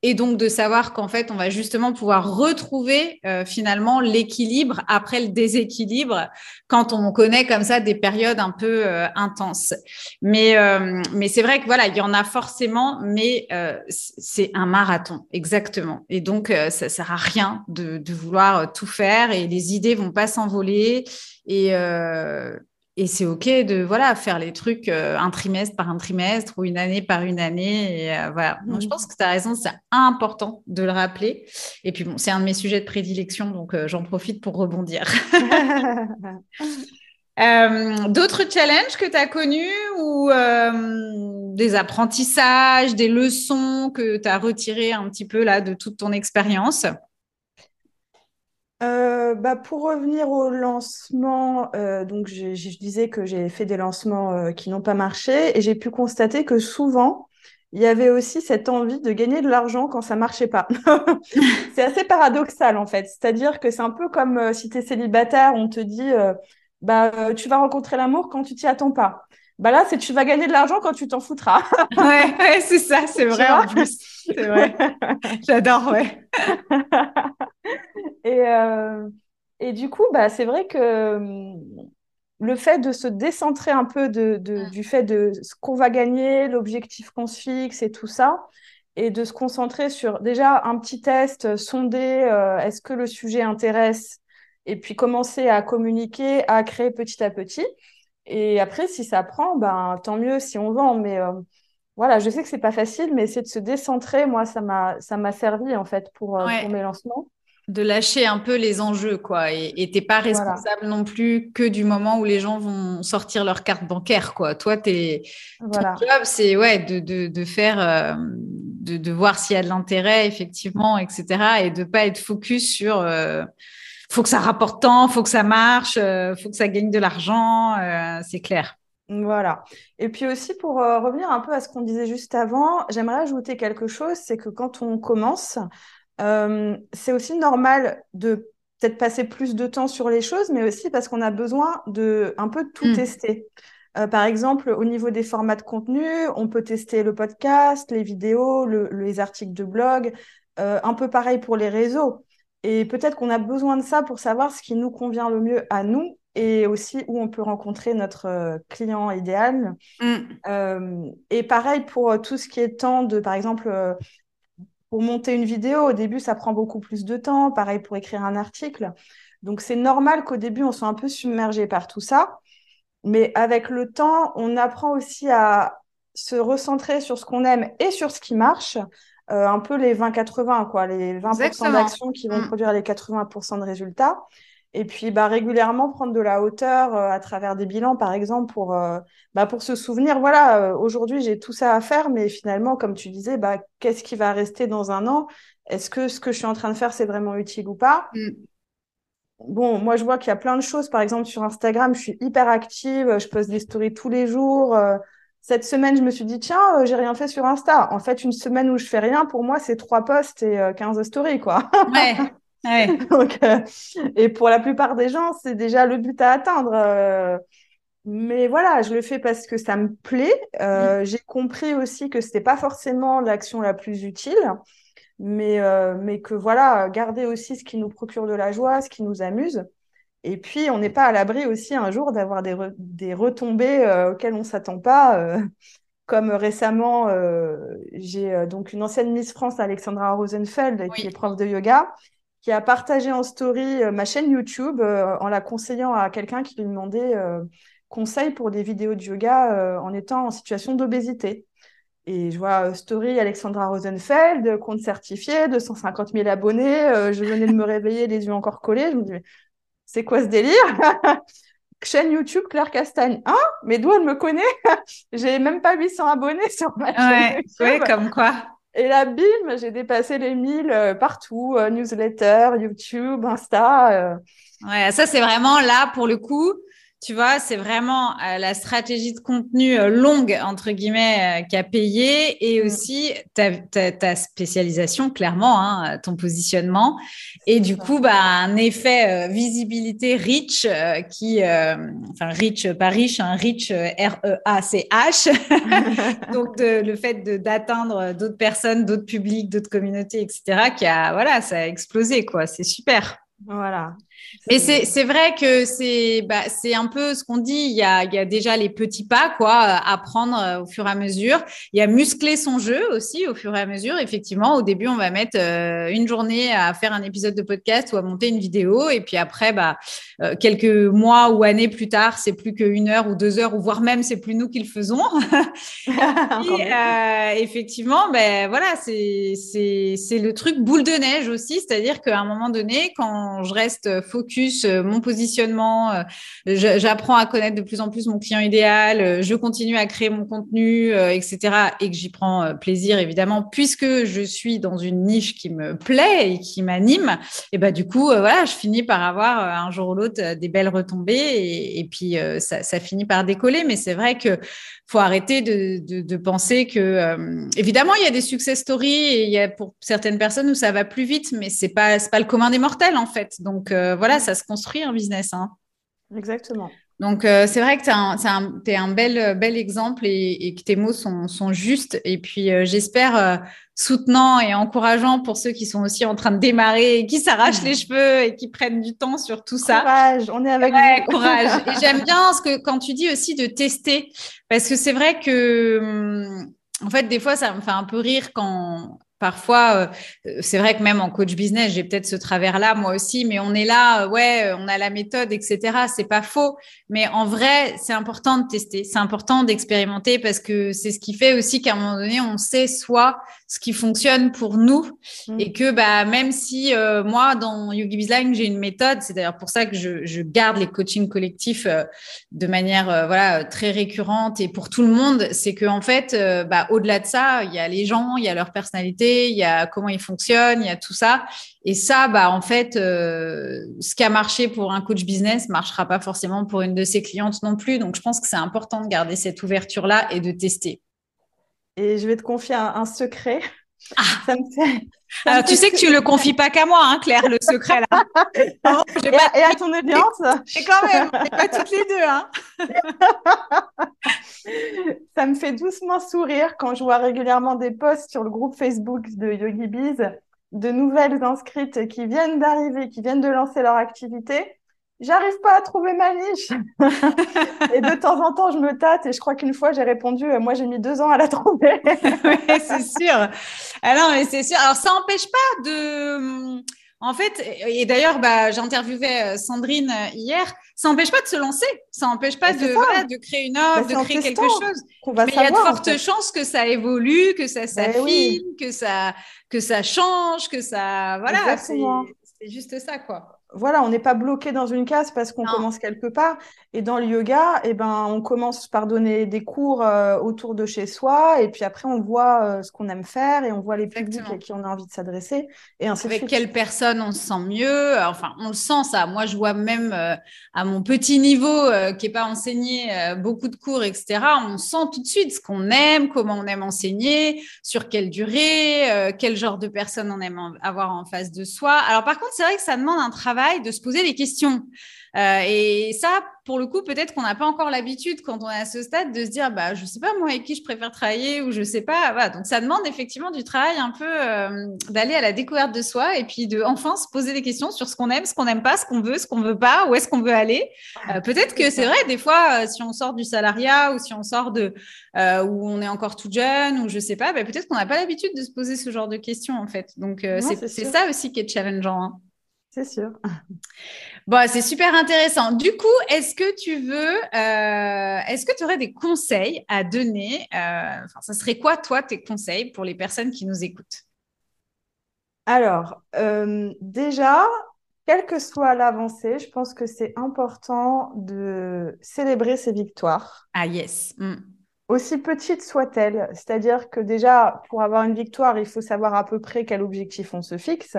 et donc de savoir qu'en fait, on va justement pouvoir retrouver euh, finalement l'équilibre après le déséquilibre quand on connaît comme ça des périodes un peu euh, intenses. Mais, euh, mais c'est vrai que voilà, il y en a forcément, mais euh, c'est un marathon, exactement. Et donc, euh, ça sert à rien de, de vouloir tout faire et les idées vont pas s'envoler et... Euh, Et c'est OK de voilà, faire les trucs euh, un trimestre par un trimestre ou une année par une année. Et, euh, voilà. Donc, je pense que tu as raison, c'est important de le rappeler. Et puis, bon, c'est un de mes sujets de prédilection, donc euh, j'en profite pour rebondir. euh, d'autres challenges que tu as connus ou euh, des apprentissages, des leçons que tu as retirées un petit peu là, de toute ton expérience ? Euh, bah pour revenir au lancement, euh, donc je, je disais que j'ai fait des lancements euh, qui n'ont pas marché et j'ai pu constater que souvent, il y avait aussi cette envie de gagner de l'argent quand ça marchait pas. C'est assez paradoxal en fait, c'est-à-dire que c'est un peu comme euh, si tu es célibataire, on te dit euh, bah euh, tu vas rencontrer l'amour quand tu t'y attends pas. Bah là, c'est tu vas gagner de l'argent quand tu t'en foutras. ouais, ouais, c'est ça, c'est vrai en plus. C'est vrai. J'adore, ouais. Et, euh, et du coup, bah, c'est vrai que le fait de se décentrer un peu de, de, du fait de ce qu'on va gagner, l'objectif qu'on se fixe et tout ça, et de se concentrer sur déjà un petit test, sonder euh, est-ce que le sujet intéresse, et puis commencer à communiquer, à créer petit à petit. Et après, si ça prend, ben, tant mieux si on vend. Mais euh, voilà, je sais que c'est pas facile, mais c'est de se décentrer. Moi, ça m'a, ça m'a servi en fait pour, ouais. pour mes lancements. de lâcher un peu les enjeux, quoi. Et, et t'es pas responsable voilà. non plus que du moment où les gens vont sortir leur carte bancaire, quoi. Toi, t'es, voilà. ton job, c'est ouais, de, de, de faire, euh, de, de voir s'il y a de l'intérêt, effectivement, et cetera. Et de pas être focus sur, euh, faut que ça rapporte tant, faut que ça marche, euh, faut que ça gagne de l'argent, euh, c'est clair. Voilà. Et puis aussi, pour euh, revenir un peu à ce qu'on disait juste avant, j'aimerais ajouter quelque chose, c'est que quand on commence... Euh, c'est aussi normal de peut-être passer plus de temps sur les choses, mais aussi parce qu'on a besoin de un peu de tout mmh. tester. Euh, par exemple, au niveau des formats de contenu, on peut tester le podcast, les vidéos, le, les articles de blog, euh, un peu pareil pour les réseaux. Et peut-être qu'on a besoin de ça pour savoir ce qui nous convient le mieux à nous et aussi où on peut rencontrer notre client idéal. Mmh. Euh, et pareil pour tout ce qui est temps de, par exemple... Euh, Pour monter une vidéo, au début, ça prend beaucoup plus de temps. Pareil pour écrire un article. Donc, c'est normal qu'au début, on soit un peu submergé par tout ça. Mais avec le temps, on apprend aussi à se recentrer sur ce qu'on aime et sur ce qui marche. Euh, un peu les vingt quatre-vingts, quoi. Les vingt pour cent Exactement. D'actions qui vont mmh. produire les quatre-vingts pour cent de résultats. Et puis, bah, régulièrement, prendre de la hauteur euh, à travers des bilans, par exemple, pour, euh, bah, pour se souvenir, voilà, euh, aujourd'hui, j'ai tout ça à faire, mais finalement, comme tu disais, bah, qu'est-ce qui va rester dans un an? Est-ce que ce que je suis en train de faire, c'est vraiment utile ou pas? Mm. Bon, moi, je vois qu'il y a plein de choses. Par exemple, sur Instagram, je suis hyper active, je poste des stories tous les jours. Euh, cette semaine, je me suis dit, tiens, euh, j'ai rien fait sur Insta. En fait, une semaine où je fais rien, pour moi, c'est trois posts et euh, quinze stories, quoi. Ouais. Ouais. Donc, euh, et pour la plupart des gens, c'est déjà le but à atteindre. Euh, mais voilà, je le fais parce que ça me plaît. Euh, mmh. J'ai compris aussi que c'était pas forcément l'action la plus utile, mais euh, mais que voilà, garder aussi ce qui nous procure de la joie, ce qui nous amuse. Et puis, on n'est pas à l'abri aussi un jour d'avoir des re- des retombées euh, auxquelles on s'attend pas. Euh, Comme récemment, euh, j'ai euh, donc une ancienne Miss France, Alexandra Rosenfeld, oui. qui est prof de yoga, qui a partagé en story euh, ma chaîne YouTube euh, en la conseillant à quelqu'un qui lui demandait euh, conseil pour des vidéos de yoga euh, en étant en situation d'obésité. Et je vois euh, story Alexandra Rosenfeld, compte certifié, deux cent cinquante mille abonnés. Euh, je venais de me réveiller, les yeux encore collés. Je me dis, mais c'est quoi ce délire? Chaîne YouTube Claire Castagne. Hein? Mes doigts, elle me connaît. J'ai même pas huit cents abonnés sur ma chaîne ouais, YouTube. Ouais, comme quoi. Et là, bim, j'ai dépassé les mille euh, partout, euh, newsletter, YouTube, Insta. Euh... Ouais, ça, c'est vraiment là, pour le coup, tu vois, c'est vraiment euh, la stratégie de contenu euh, longue, entre guillemets, euh, qui a payé et aussi ta, ta, ta spécialisation, clairement, hein, ton positionnement. Et du coup, bah, un effet euh, visibilité rich euh, qui… Euh, enfin, rich, pas riche, hein, rich, euh, R E A C H. Donc, de, le fait de, d'atteindre d'autres personnes, d'autres publics, d'autres communautés, et cetera, qui a… Voilà, ça a explosé, quoi. C'est super. Voilà. Mais c'est, c'est vrai que c'est, bah, c'est un peu ce qu'on dit. Il y a, il y a déjà les petits pas, quoi, à prendre au fur et à mesure. Il y a muscler son jeu aussi au fur et à mesure. Effectivement, au début, on va mettre euh, une journée à faire un épisode de podcast ou à monter une vidéo. Et puis après, bah, euh, quelques mois ou années plus tard, c'est plus qu'une heure ou deux heures, ou voire même, c'est plus nous qui le faisons. Et puis, euh, effectivement, ben, voilà, c'est, c'est, c'est le truc boule de neige aussi. C'est-à-dire qu'à un moment donné, quand je reste focus, mon positionnement, j'apprends à connaître de plus en plus mon client idéal, je continue à créer mon contenu, et cetera, et que j'y prends plaisir, évidemment, puisque je suis dans une niche qui me plaît et qui m'anime, et ben, du coup, voilà, je finis par avoir un jour ou l'autre des belles retombées et, et puis ça, ça finit par décoller. Mais c'est vrai que faut arrêter de, de, de penser que, euh, évidemment, il y a des success stories et il y a pour certaines personnes où ça va plus vite, mais c'est pas, c'est pas le commun des mortels, en fait. Donc, euh, voilà, ça se construit un business. Hein. Exactement. Donc, euh, c'est vrai que tu es un, un, un bel, bel exemple et, et que tes mots sont, sont justes. Et puis, euh, j'espère euh, soutenant et encourageant pour ceux qui sont aussi en train de démarrer et qui s'arrachent mmh. les cheveux et qui prennent du temps sur tout ça. Courage, on est avec ouais, vous. Courage. Et j'aime bien ce que, quand tu dis aussi de tester, parce que c'est vrai que, hum, en fait, des fois, ça me fait un peu rire quand… Parfois, euh, c'est vrai que même en coach business, j'ai peut-être ce travers-là, moi aussi, mais on est là, euh, ouais, on a la méthode, et cetera. C'est pas faux, mais en vrai, c'est important de tester, c'est important d'expérimenter parce que c'est ce qui fait aussi qu'à un moment donné, on sait soit ce qui fonctionne pour nous. Mmh. Et que bah, même si euh, moi, dans Yogibiz Line, j'ai une méthode, c'est d'ailleurs pour ça que je, je garde les coachings collectifs euh, de manière euh, voilà, très récurrente et pour tout le monde, c'est qu'en fait, euh, bah, au-delà de ça, il y a les gens, il y a leur personnalité, il y a comment ils fonctionnent, il y a tout ça. Et ça, bah, en fait, euh, ce qui a marché pour un coach business ne marchera pas forcément pour une de ses clientes non plus. Donc, je pense que c'est important de garder cette ouverture-là et de tester. Et je vais te confier un, un secret. Ah. Ça me fait... ça Alors, me tu sais que tu ne le confies pas qu'à moi, hein, Claire, le secret. Là. Non, et, pas... à, et à ton audience. Mais quand même, on n'est pas toutes les deux. Hein. Ça me fait doucement sourire quand je vois régulièrement des posts sur le groupe Facebook de Yogibiz, de nouvelles inscrites qui viennent d'arriver, qui viennent de lancer leur activité. J'arrive pas à trouver ma niche. Et de temps en temps, je me tâte et je crois qu'une fois, j'ai répondu, euh, moi, j'ai mis deux ans à la trouver. Oui, c'est sûr. Alors, mais c'est sûr. Alors, ça n'empêche pas de... En fait, et d'ailleurs, bah, j'interviewais Sandrine hier, ça n'empêche pas de se lancer, ça n'empêche pas de, voilà, de créer une offre, bah, de créer quelque chose. Mais il y a de fortes chances que ça évolue, que ça s'affine, oui. que, ça, que ça change, que ça… Voilà, c'est, c'est juste ça, quoi. Voilà, on n'est pas bloqué dans une case parce qu'on non. commence quelque part. Et dans le yoga, eh ben, on commence par donner des cours euh, autour de chez soi. Et puis après, on voit euh, ce qu'on aime faire et on voit les Exactement. publics à qui on a envie de s'adresser. Et ainsi Avec de suite. Quelle personne on se sent mieux. Enfin, on le sent, ça. Moi, je vois même euh, à mon petit niveau euh, qui n'est pas enseigné euh, beaucoup de cours, et cetera. On sent tout de suite ce qu'on aime, comment on aime enseigner, sur quelle durée, euh, quel genre de personne on aime en, avoir en face de soi. Alors par contre, c'est vrai que ça demande un travail de se poser des questions. Euh, et ça, pour le coup, peut-être qu'on n'a pas encore l'habitude quand on est à ce stade de se dire bah, « je ne sais pas moi avec qui je préfère travailler » ou « je ne sais pas voilà. ». Donc, ça demande effectivement du travail un peu euh, d'aller à la découverte de soi et puis de enfin se poser des questions sur ce qu'on aime, ce qu'on n'aime pas, ce qu'on veut, ce qu'on ne veut pas, où est-ce qu'on veut aller. Euh, peut-être que c'est vrai, des fois, euh, si on sort du salariat ou si on sort de euh, où on est encore tout jeune ou je ne sais pas, bah, peut-être qu'on n'a pas l'habitude de se poser ce genre de questions en fait. Donc, euh, non, c'est, c'est, c'est ça aussi qui est challengeant. Hein. C'est sûr. Bon, c'est super intéressant. Du coup, est-ce que tu veux, euh, est-ce que tu aurais des conseils à donner ? Euh, enfin, ça serait quoi, toi, tes conseils pour les personnes qui nous écoutent ? Alors, euh, déjà, quelle que soit l'avancée, je pense que c'est important de célébrer ses victoires. Ah, yes. Mm. Aussi petite soit-elle. C'est-à-dire que déjà, pour avoir une victoire, il faut savoir à peu près quel objectif on se fixe.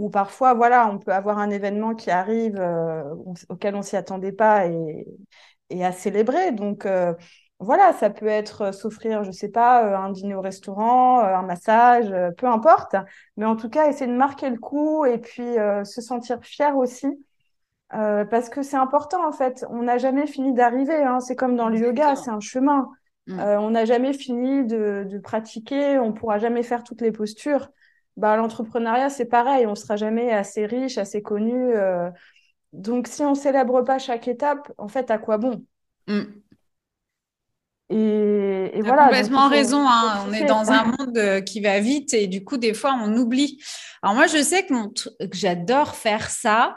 Ou parfois, voilà, on peut avoir un événement qui arrive euh, auquel on ne s'y attendait pas et, et à célébrer. Donc, euh, voilà, ça peut être s'offrir, je ne sais pas, un dîner au restaurant, un massage, peu importe. Mais en tout cas, essayer de marquer le coup et puis euh, se sentir fier aussi. Euh, parce que c'est important, en fait. On n'a jamais fini d'arriver. Hein. C'est comme dans le yoga, c'est un chemin. Mmh. Euh, on n'a jamais fini de, de pratiquer. On ne pourra jamais faire toutes les postures. Bah, l'entrepreneuriat, c'est pareil, on ne sera jamais assez riche, assez connu. Euh... Donc, si on ne célèbre pas chaque étape, en fait, à quoi bon ? Mm. Et, et voilà. Tu as complètement donc, raison, faut... hein. on est dans un monde qui va vite et du coup, des fois, on oublie. Alors moi, je sais que, mon t- que j'adore faire ça.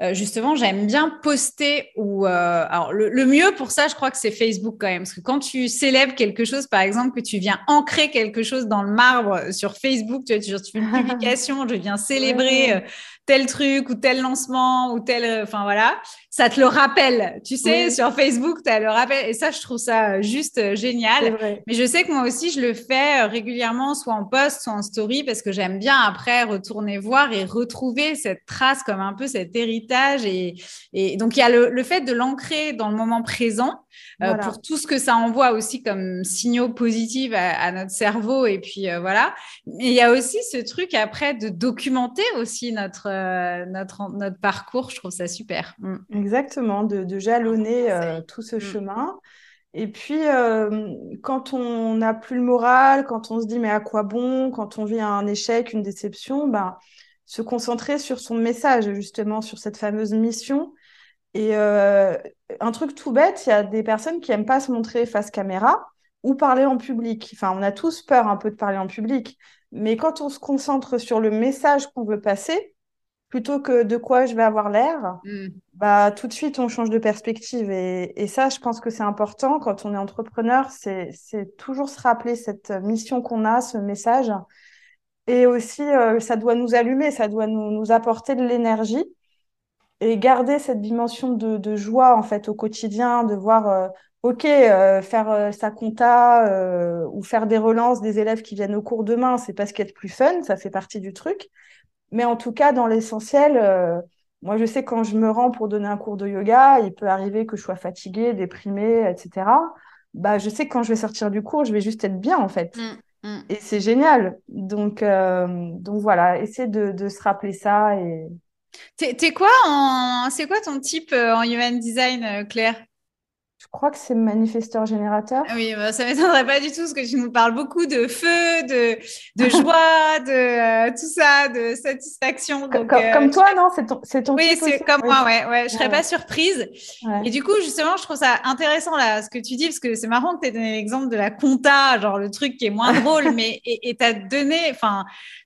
Euh, justement, j'aime bien poster ou euh, alors le, le mieux pour ça, je crois que c'est Facebook quand même, parce que quand tu célèbres quelque chose, par exemple, que tu viens ancrer quelque chose dans le marbre sur Facebook, tu vois, tu, tu fais une publication, je viens célébrer euh, tel truc ou tel lancement ou tel, enfin euh, voilà, ça te le rappelle, tu sais, oui. Sur Facebook, tu as le rappel et ça, je trouve ça juste euh, génial. Mais je sais que moi aussi, je le fais régulièrement, soit en post, soit en story, parce que j'aime bien après retourner voir et retrouver cette trace comme un peu cet héritage. Et, et donc, il y a le, le fait de l'ancrer dans le moment présent euh, voilà. Pour tout ce que ça envoie aussi comme signaux positifs à, à notre cerveau. Et puis, euh, voilà. Et il y a aussi ce truc après de documenter aussi notre, euh, notre, notre parcours. Je trouve ça super. Mm. Exactement, de, de jalonner euh, tout ce mm. chemin. Et puis, euh, quand on n'a plus le moral, quand on se dit « mais à quoi bon ?» Quand on vit un échec, une déception, bah, se concentrer sur son message, justement, sur cette fameuse mission. Et euh, un truc tout bête, il y a des personnes qui n'aiment pas se montrer face caméra ou parler en public. Enfin, on a tous peur un peu de parler en public. Mais quand on se concentre sur le message qu'on veut passer, plutôt que de quoi je vais avoir l'air, mm. bah, tout de suite, on change de perspective. Et, et ça, je pense que c'est important. Quand on est entrepreneur, c'est, c'est toujours se rappeler cette mission qu'on a, ce message. Et aussi, euh, ça doit nous allumer, ça doit nous, nous apporter de l'énergie. Et garder cette dimension de, de joie, en fait, au quotidien, de voir, euh, OK, euh, faire euh, sa compta euh, ou faire des relances des élèves qui viennent au cours demain, c'est pas ce qu'il y a de plus fun, ça fait partie du truc. Mais en tout cas, dans l'essentiel, euh, moi, je sais quand je me rends pour donner un cours de yoga, il peut arriver que je sois fatiguée, déprimée, et cetera. Bah, je sais que quand je vais sortir du cours, je vais juste être bien, en fait. Mm, mm. Et c'est génial. Donc, euh, donc voilà, essayer de, de se rappeler ça et... T'es, t'es quoi en... C'est quoi ton type en human design, Claire? Je crois que c'est manifesteur-générateur. Oui, ben ça ne m'étonnerait pas du tout parce que tu nous parles beaucoup de feu, de, de joie, de euh, tout ça, de satisfaction. Donc, comme, euh, comme toi, je... non c'est ton, c'est ton oui, type c'est aussi. Comme moi, ouais, ouais, je ne serais ouais. pas surprise. Ouais. Et du coup, justement, je trouve ça intéressant là, ce que tu dis parce que c'est marrant que tu aies donné l'exemple de la compta, genre le truc qui est moins drôle, mais et tu as donné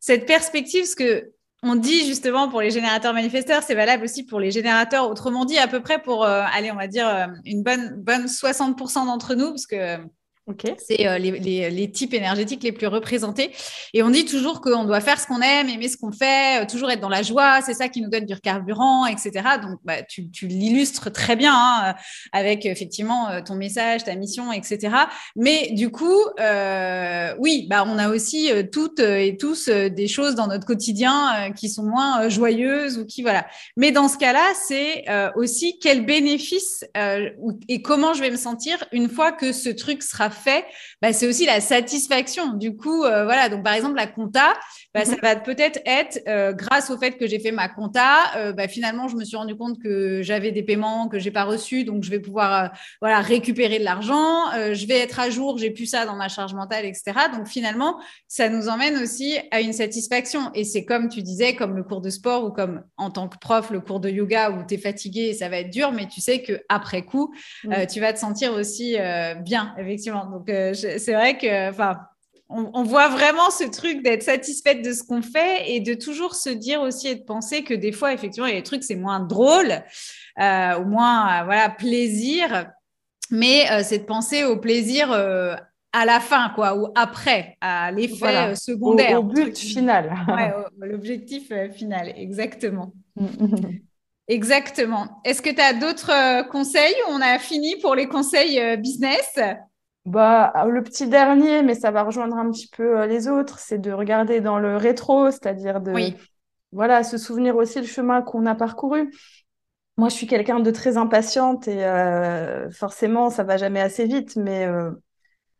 cette perspective parce que on dit justement pour les générateurs manifesteurs, c'est valable aussi pour les générateurs. Autrement dit, à peu près pour, euh, allez, on va dire euh, une bonne, bonne soixante pour cent d'entre nous, parce que okay. c'est euh, les, les, les types énergétiques les plus représentés. Et on dit toujours qu'on doit faire ce qu'on aime, aimer ce qu'on fait, euh, toujours être dans la joie. C'est ça qui nous donne du carburant, et cetera. Donc, bah, tu, tu l'illustres très bien hein, avec effectivement ton message, ta mission, et cetera. Mais du coup, euh, oui, bah, on a aussi euh, toutes et tous euh, des choses dans notre quotidien euh, qui sont moins euh, joyeuses ou qui voilà. Mais dans ce cas-là, c'est euh, aussi quel bénéfice euh, et comment je vais me sentir une fois que ce truc sera fait, bah, c'est aussi la satisfaction. Du coup, euh, voilà. Donc, par exemple, la compta, bah, mm-hmm. ça va peut-être être euh, grâce au fait que j'ai fait ma compta. Euh, bah, finalement, je me suis rendu compte que j'avais des paiements que j'ai pas reçus, donc je vais pouvoir euh, voilà récupérer de l'argent. Euh, je vais être à jour. J'ai plus ça dans ma charge mentale, et cetera. Donc, finalement, ça nous emmène aussi à une satisfaction. Et c'est comme tu disais, comme le cours de sport ou comme en tant que prof, le cours de yoga où t'es fatigué et ça va être dur, mais tu sais que après coup, mm-hmm. euh, tu vas te sentir aussi euh, bien, effectivement. Donc, euh, je, c'est vrai que, enfin, on, on voit vraiment ce truc d'être satisfaite de ce qu'on fait et de toujours se dire aussi et de penser que des fois, effectivement, il y a des trucs, c'est moins drôle, euh, ou moins, euh, voilà, plaisir, mais euh, c'est de penser au plaisir euh, à la fin, quoi, ou après, à l'effet voilà. secondaire. Au, au but final. Ouais, au, l'objectif euh, final, exactement. Exactement. Est-ce que tu as d'autres conseils? On a fini pour les conseils euh, business. Bah, le petit dernier, mais ça va rejoindre un petit peu les autres, c'est de regarder dans le rétro, c'est-à-dire de oui. voilà, se souvenir aussi le chemin qu'on a parcouru. Moi, je suis quelqu'un de très impatiente et euh, forcément, ça va jamais assez vite, mais, euh,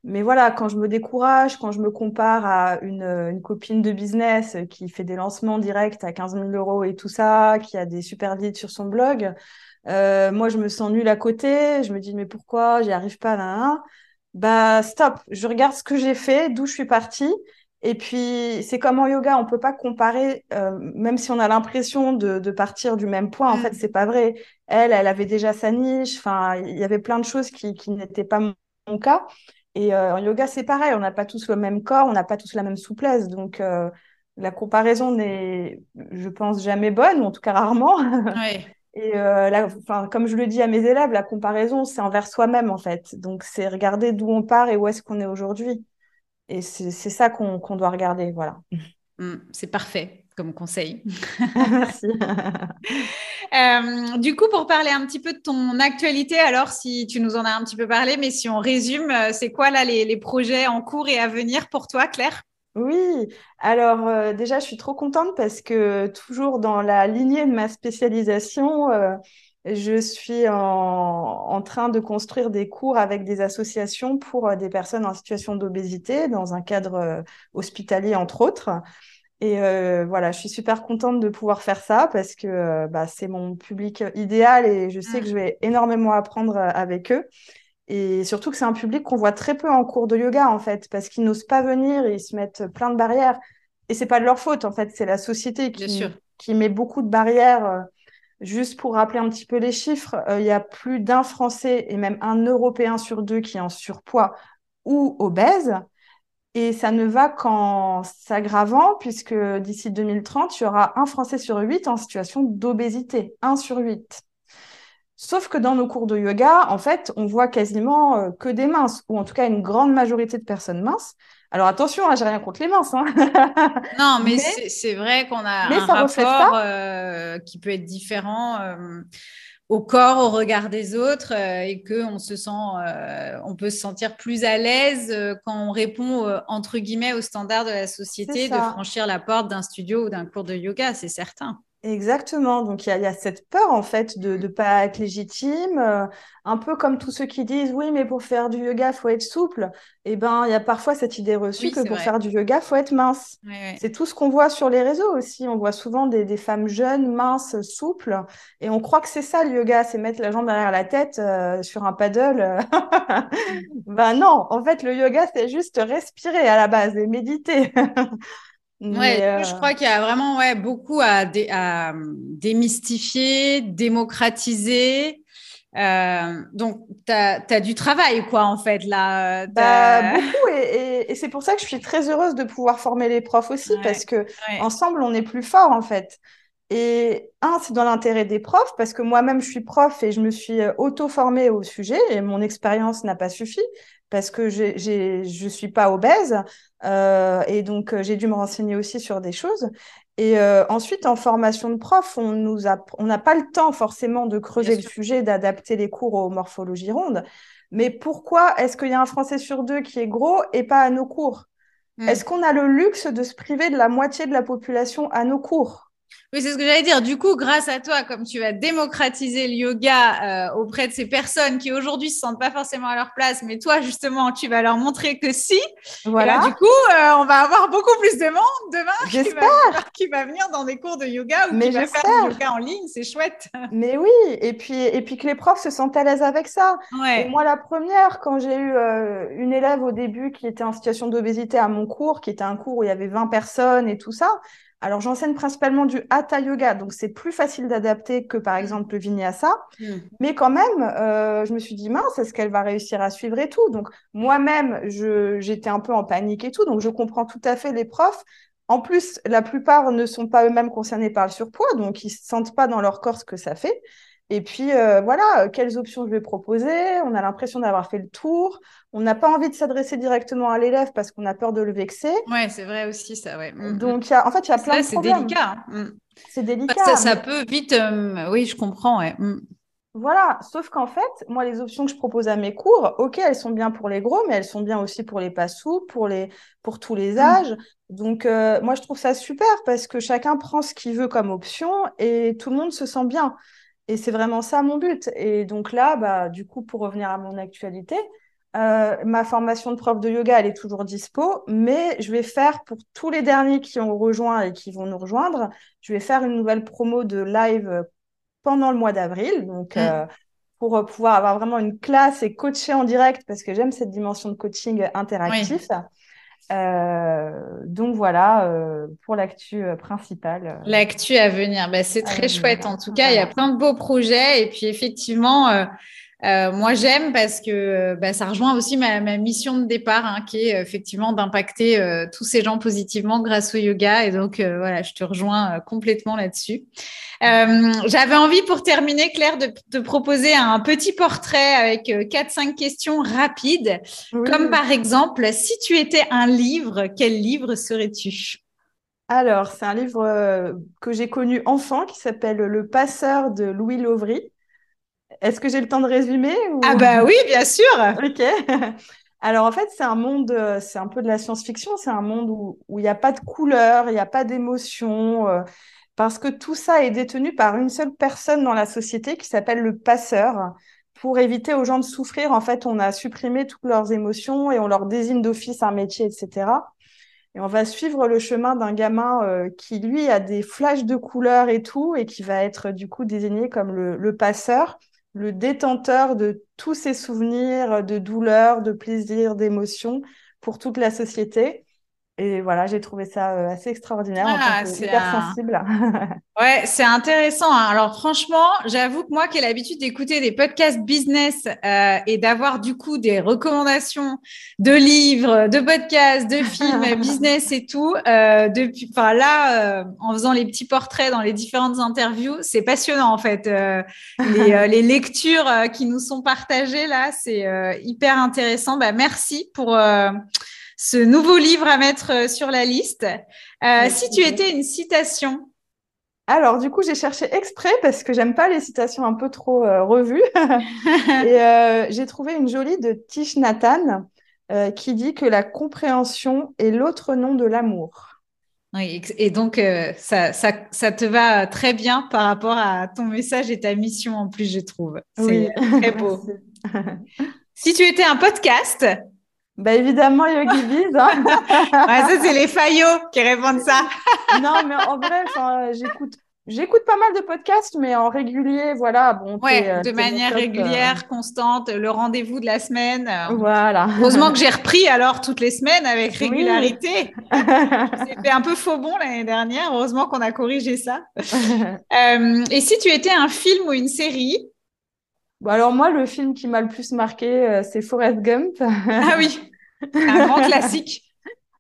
mais voilà, quand je me décourage, quand je me compare à une, une copine de business qui fait des lancements directs à quinze mille euros et tout ça, qui a des super leads sur son blog, euh, moi, je me sens nulle à côté, je me dis « mais pourquoi j'y arrive pas là ?» Bah stop, je regarde ce que j'ai fait, d'où je suis partie. Et puis, c'est comme en yoga, on peut pas comparer, euh, même si on a l'impression de, de partir du même point. En mmh. fait, c'est pas vrai. Elle, elle avait déjà sa niche. Enfin, il y avait plein de choses qui, qui n'étaient pas mon, mon cas. Et euh, en yoga, c'est pareil. On n'a pas tous le même corps, on n'a pas tous la même souplesse. Donc, euh, la comparaison n'est, je pense, jamais bonne, ou en tout cas rarement. Oui. Et euh, la, enfin, comme je le dis à mes élèves, la comparaison, c'est envers soi-même, en fait. Donc, c'est regarder d'où on part et où est-ce qu'on est aujourd'hui. Et c'est, c'est ça qu'on, qu'on doit regarder, voilà. Mmh, c'est parfait comme conseil. Merci. euh, du coup, pour parler un petit peu de ton actualité, alors, si tu nous en as un petit peu parlé, mais si on résume, c'est quoi, là, les, les projets en cours et à venir pour toi, Claire ? Oui, alors euh, déjà je suis trop contente parce que toujours dans la lignée de ma spécialisation, euh, je suis en, en train de construire des cours avec des associations pour euh, des personnes en situation d'obésité dans un cadre euh, hospitalier entre autres. Et euh, voilà, je suis super contente de pouvoir faire ça parce que euh, bah, c'est mon public idéal et je sais que je vais énormément apprendre avec eux. Et surtout que c'est un public qu'on voit très peu en cours de yoga, en fait, parce qu'ils n'osent pas venir, ils se mettent plein de barrières. Et c'est pas de leur faute, en fait, c'est la société qui, qui met beaucoup de barrières. Juste pour rappeler un petit peu les chiffres, il euh, y a plus d'un Français et même un Européen sur deux qui est en surpoids ou obèse. Et ça ne va qu'en s'aggravant, puisque d'ici deux mille trente, il y aura un Français sur huit en situation d'obésité. un sur huit. Sauf que dans nos cours de yoga, en fait, on voit quasiment que des minces, ou en tout cas une grande majorité de personnes minces. Alors attention, hein, j'ai rien contre les minces. Hein. Non, mais, mais c'est, c'est vrai qu'on a un rapport euh, qui peut être différent euh, au corps, au regard des autres, euh, et qu'on se sent, euh, on peut se sentir plus à l'aise euh, quand on répond euh, entre guillemets aux standards de la société, de franchir la porte d'un studio ou d'un cours de yoga, c'est certain. Exactement, donc il y a, y a cette peur en fait de ne pas être légitime, euh, un peu comme tous ceux qui disent oui mais pour faire du yoga faut être souple, et eh ben il y a parfois cette idée reçue oui, que pour vrai. faire du yoga faut être mince. Oui, oui. C'est tout ce qu'on voit sur les réseaux aussi, on voit souvent des, des femmes jeunes, minces, souples, et on croit que c'est ça le yoga, c'est mettre la jambe derrière la tête euh, sur un paddle. Ben non, en fait le yoga c'est juste respirer à la base et méditer. Ouais, euh... je crois qu'il y a vraiment ouais, beaucoup à, dé- à démystifier, démocratiser. Euh, donc, tu as du travail, quoi, en fait, là. Bah, beaucoup, et, et, et c'est pour ça que je suis très heureuse de pouvoir former les profs aussi, ouais, parce que ouais. ensemble, on est plus fort, en fait. Et un, c'est dans l'intérêt des profs, parce que moi-même, je suis prof et je me suis auto-formée au sujet, et mon expérience n'a pas suffi. Parce que j'ai, j'ai, je suis pas obèse euh, et donc j'ai dû me renseigner aussi sur des choses. Et euh, ensuite, en formation de prof, on nous a, on n'a pas le temps forcément de creuser le sujet, d'adapter les cours aux morphologies rondes. Mais pourquoi est-ce qu'il y a un Français sur deux qui est gros et pas à nos cours ? Mmh. Est-ce qu'on a le luxe de se priver de la moitié de la population à nos cours ? Oui, c'est ce que j'allais dire. Du coup, grâce à toi, comme tu vas démocratiser le yoga euh, auprès de ces personnes qui aujourd'hui se sentent pas forcément à leur place, mais toi, justement, tu vas leur montrer que si. Voilà. Et là, du coup, euh, on va avoir beaucoup plus de monde demain qui va, qui va venir dans des cours de yoga ou mais qui j'espère. va faire du yoga en ligne. C'est chouette. Mais oui. Et puis, et puis que les profs se sentent à l'aise avec ça. Ouais. Et moi, la première, quand j'ai eu euh, une élève au début qui était en situation d'obésité à mon cours, qui était un cours où il y avait vingt personnes et tout ça. Alors, j'enseigne principalement du Hatha Yoga, donc c'est plus facile d'adapter que, par exemple, le Vinyasa. Mmh. Mais quand même, euh, je me suis dit, mince, est-ce qu'elle va réussir à suivre et tout ? Donc, moi-même, je, j'étais un peu en panique et tout, donc je comprends tout à fait les profs. En plus, la plupart ne sont pas eux-mêmes concernés par le surpoids, donc ils ne sentent pas dans leur corps ce que ça fait. Et puis, euh, voilà, quelles options je vais proposer ? On a l'impression d'avoir fait le tour. On n'a pas envie de s'adresser directement à l'élève parce qu'on a peur de le vexer. Ouais, c'est vrai aussi ça. Ouais. Mmh. Donc y a, en fait, il y a plein ça, de c'est problèmes. Délicat, hein. Mmh. C'est délicat. C'est délicat. Ça, ça mais... peut vite. Euh, oui, je comprends. Ouais. Mmh. Voilà. Sauf qu'en fait, moi, les options que je propose à mes cours, ok, elles sont bien pour les gros, mais elles sont bien aussi pour les pas souples, pour les, pour tous les âges. Mmh. Donc, euh, moi, je trouve ça super parce que chacun prend ce qu'il veut comme option et tout le monde se sent bien. Et c'est vraiment ça mon but. Et donc là, bah, du coup, pour revenir à mon actualité. Euh, ma formation de prof de yoga, elle est toujours dispo, mais je vais faire pour tous les derniers qui ont rejoint et qui vont nous rejoindre, je vais faire une nouvelle promo de live pendant le mois d'avril, donc mmh. euh, pour pouvoir avoir vraiment une classe et coacher en direct, parce que j'aime cette dimension de coaching interactif. Oui. Euh, donc voilà euh, pour l'actu euh, principale. L'actu à venir, bah, c'est très chouette en tout cas, il y a plein de beaux projets et puis effectivement... Euh... Euh, moi, j'aime parce que bah, ça rejoint aussi ma, ma mission de départ, hein, qui est effectivement d'impacter euh, tous ces gens positivement grâce au yoga. Et donc, euh, voilà, je te rejoins euh, complètement là-dessus. Euh, j'avais envie, pour terminer, Claire, de te proposer un petit portrait avec euh, quatre cinq questions rapides. Oui. Comme par exemple, si tu étais un livre, quel livre serais-tu ? Alors, c'est un livre euh, que j'ai connu enfant qui s'appelle « Le passeur » de Louis Lowry. Est-ce que j'ai le temps de résumer ou... Ah bah oui, bien sûr. Ok. Alors en fait, c'est un monde, c'est un peu de la science-fiction, c'est un monde où où il n'y a pas de couleur, il n'y a pas d'émotion, euh, parce que tout ça est détenu par une seule personne dans la société qui s'appelle le passeur. Pour éviter aux gens de souffrir, en fait, on a supprimé toutes leurs émotions et on leur désigne d'office un métier, et cetera. Et on va suivre le chemin d'un gamin euh, qui, lui, a des flashs de couleurs et tout, et qui va être du coup désigné comme le, le passeur. Le détenteur de tous ses souvenirs de douleur, de plaisir, d'émotion pour toute la société. Et voilà, j'ai trouvé ça euh, assez extraordinaire, ah, en tant que hyper un... sensible. Ouais, c'est intéressant. Hein. Alors franchement, j'avoue que moi qui ai l'habitude d'écouter des podcasts business euh, et d'avoir du coup des recommandations de livres, de podcasts, de films, business et tout, euh, depuis, enfin là, euh, en faisant les petits portraits dans les différentes interviews, c'est passionnant en fait. Euh, les, euh, les lectures euh, qui nous sont partagées là, c'est euh, hyper intéressant. Bah, merci pour... Euh, ce nouveau livre à mettre sur la liste. Euh, si tu étais une citation. Alors, du coup, j'ai cherché exprès parce que j'aime pas les citations un peu trop euh, revues. Et euh, j'ai trouvé une jolie de Tish Nathan euh, qui dit que la compréhension est l'autre nom de l'amour. Oui, et donc, euh, ça, ça, ça te va très bien par rapport à ton message et ta mission en plus, je trouve. C'est oui. Très beau. Si tu étais un podcast. Bah évidemment, Yogibiz. Hein. Ouais, ça, c'est les faillots qui répondent ça. Non, mais en vrai, euh, j'écoute, j'écoute pas mal de podcasts, mais en régulier, voilà. Bon, ouais, euh, de manière top, régulière, euh... constante, le rendez-vous de la semaine. Euh, voilà. Heureusement que j'ai repris alors toutes les semaines avec régularité. Oui. C'était un peu faux bon l'année dernière. Heureusement qu'on a corrigé ça. euh, et si tu étais un film ou une série? Bon, alors moi, le film qui m'a le plus marqué, euh, c'est Forrest Gump. Ah oui, un grand classique.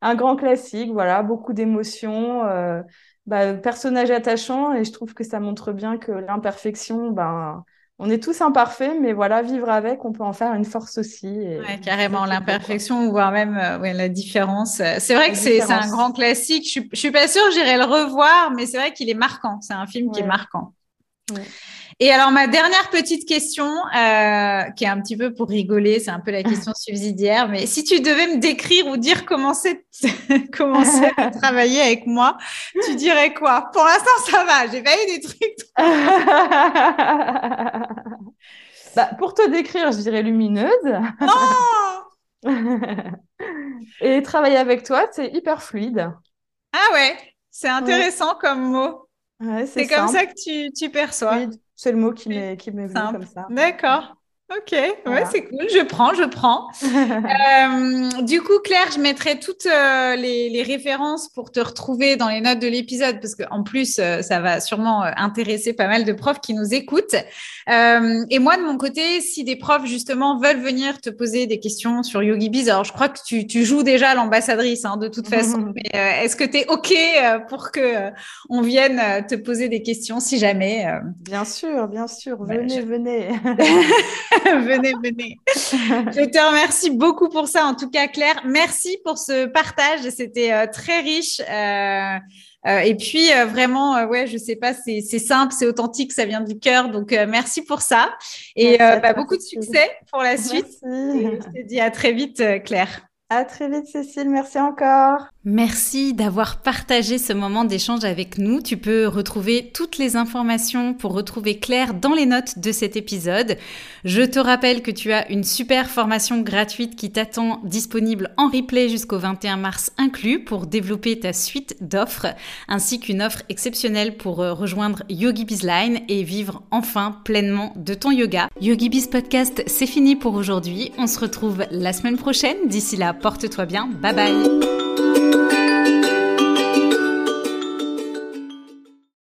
Un grand classique, voilà, beaucoup d'émotions, euh, bah, personnage attachant, et je trouve que ça montre bien que l'imperfection, ben, on est tous imparfaits, mais voilà, vivre avec, on peut en faire une force aussi. Et... Ouais, carrément, l'imperfection, voire même euh, ouais, la différence. C'est vrai la que c'est, c'est un grand classique. Je ne suis pas sûre que j'irai le revoir, mais c'est vrai qu'il est marquant. C'est un film ouais. qui est marquant. Ouais. Et alors, ma dernière petite question, euh, qui est un petit peu pour rigoler, c'est un peu la question subsidiaire, mais si tu devais me décrire ou dire comment c'est commencer à travailler avec moi, tu dirais quoi? Pour l'instant, ça va, j'ai pas eu des trucs. Trop... bah, pour te décrire, je dirais lumineuse. Non. Et travailler avec toi, c'est hyper fluide. Ah ouais, c'est intéressant ouais. comme mot. Ouais, c'est c'est comme ça que tu, tu perçois. Oui, c'est le mot qui m'est, qui m'est venu simple. Comme ça. D'accord. Ok. Ouais, voilà. C'est cool. Je prends, je prends. euh, du coup, Claire, je mettrai toutes euh, les, les références pour te retrouver dans les notes de l'épisode parce qu'en plus, euh, ça va sûrement euh, intéresser pas mal de profs qui nous écoutent. Euh, et moi, de mon côté, si des profs, justement, veulent venir te poser des questions sur Yogibiz, alors je crois que tu, tu joues déjà l'ambassadrice hein, de toute façon. Mais euh, est-ce que tu es OK euh, pour qu'on euh, vienne euh, te poser des questions si jamais euh... Bien sûr, bien sûr. Venez, ouais, je... venez. Venez, venez. Je te remercie beaucoup pour ça, en tout cas, Claire. Merci pour ce partage. C'était euh, très riche. Euh, euh, et puis, euh, vraiment, euh, ouais, je sais pas, c'est, c'est simple, c'est authentique, ça vient du cœur. Donc, euh, merci pour ça. Et euh, bah, beaucoup de succès pour la suite. Merci. Et je te dis à très vite, euh, Claire. À très vite, Cécile. Merci encore. Merci d'avoir partagé ce moment d'échange avec nous. Tu peux retrouver toutes les informations pour retrouver Claire dans les notes de cet épisode. Je te rappelle que tu as une super formation gratuite qui t'attend disponible en replay jusqu'au vingt et un mars inclus pour développer ta suite d'offres, ainsi qu'une offre exceptionnelle pour rejoindre Yogibiz Line et vivre enfin pleinement de ton yoga. Yogibiz Podcast, c'est fini pour aujourd'hui. On se retrouve la semaine prochaine. D'ici là, porte-toi bien. Bye bye.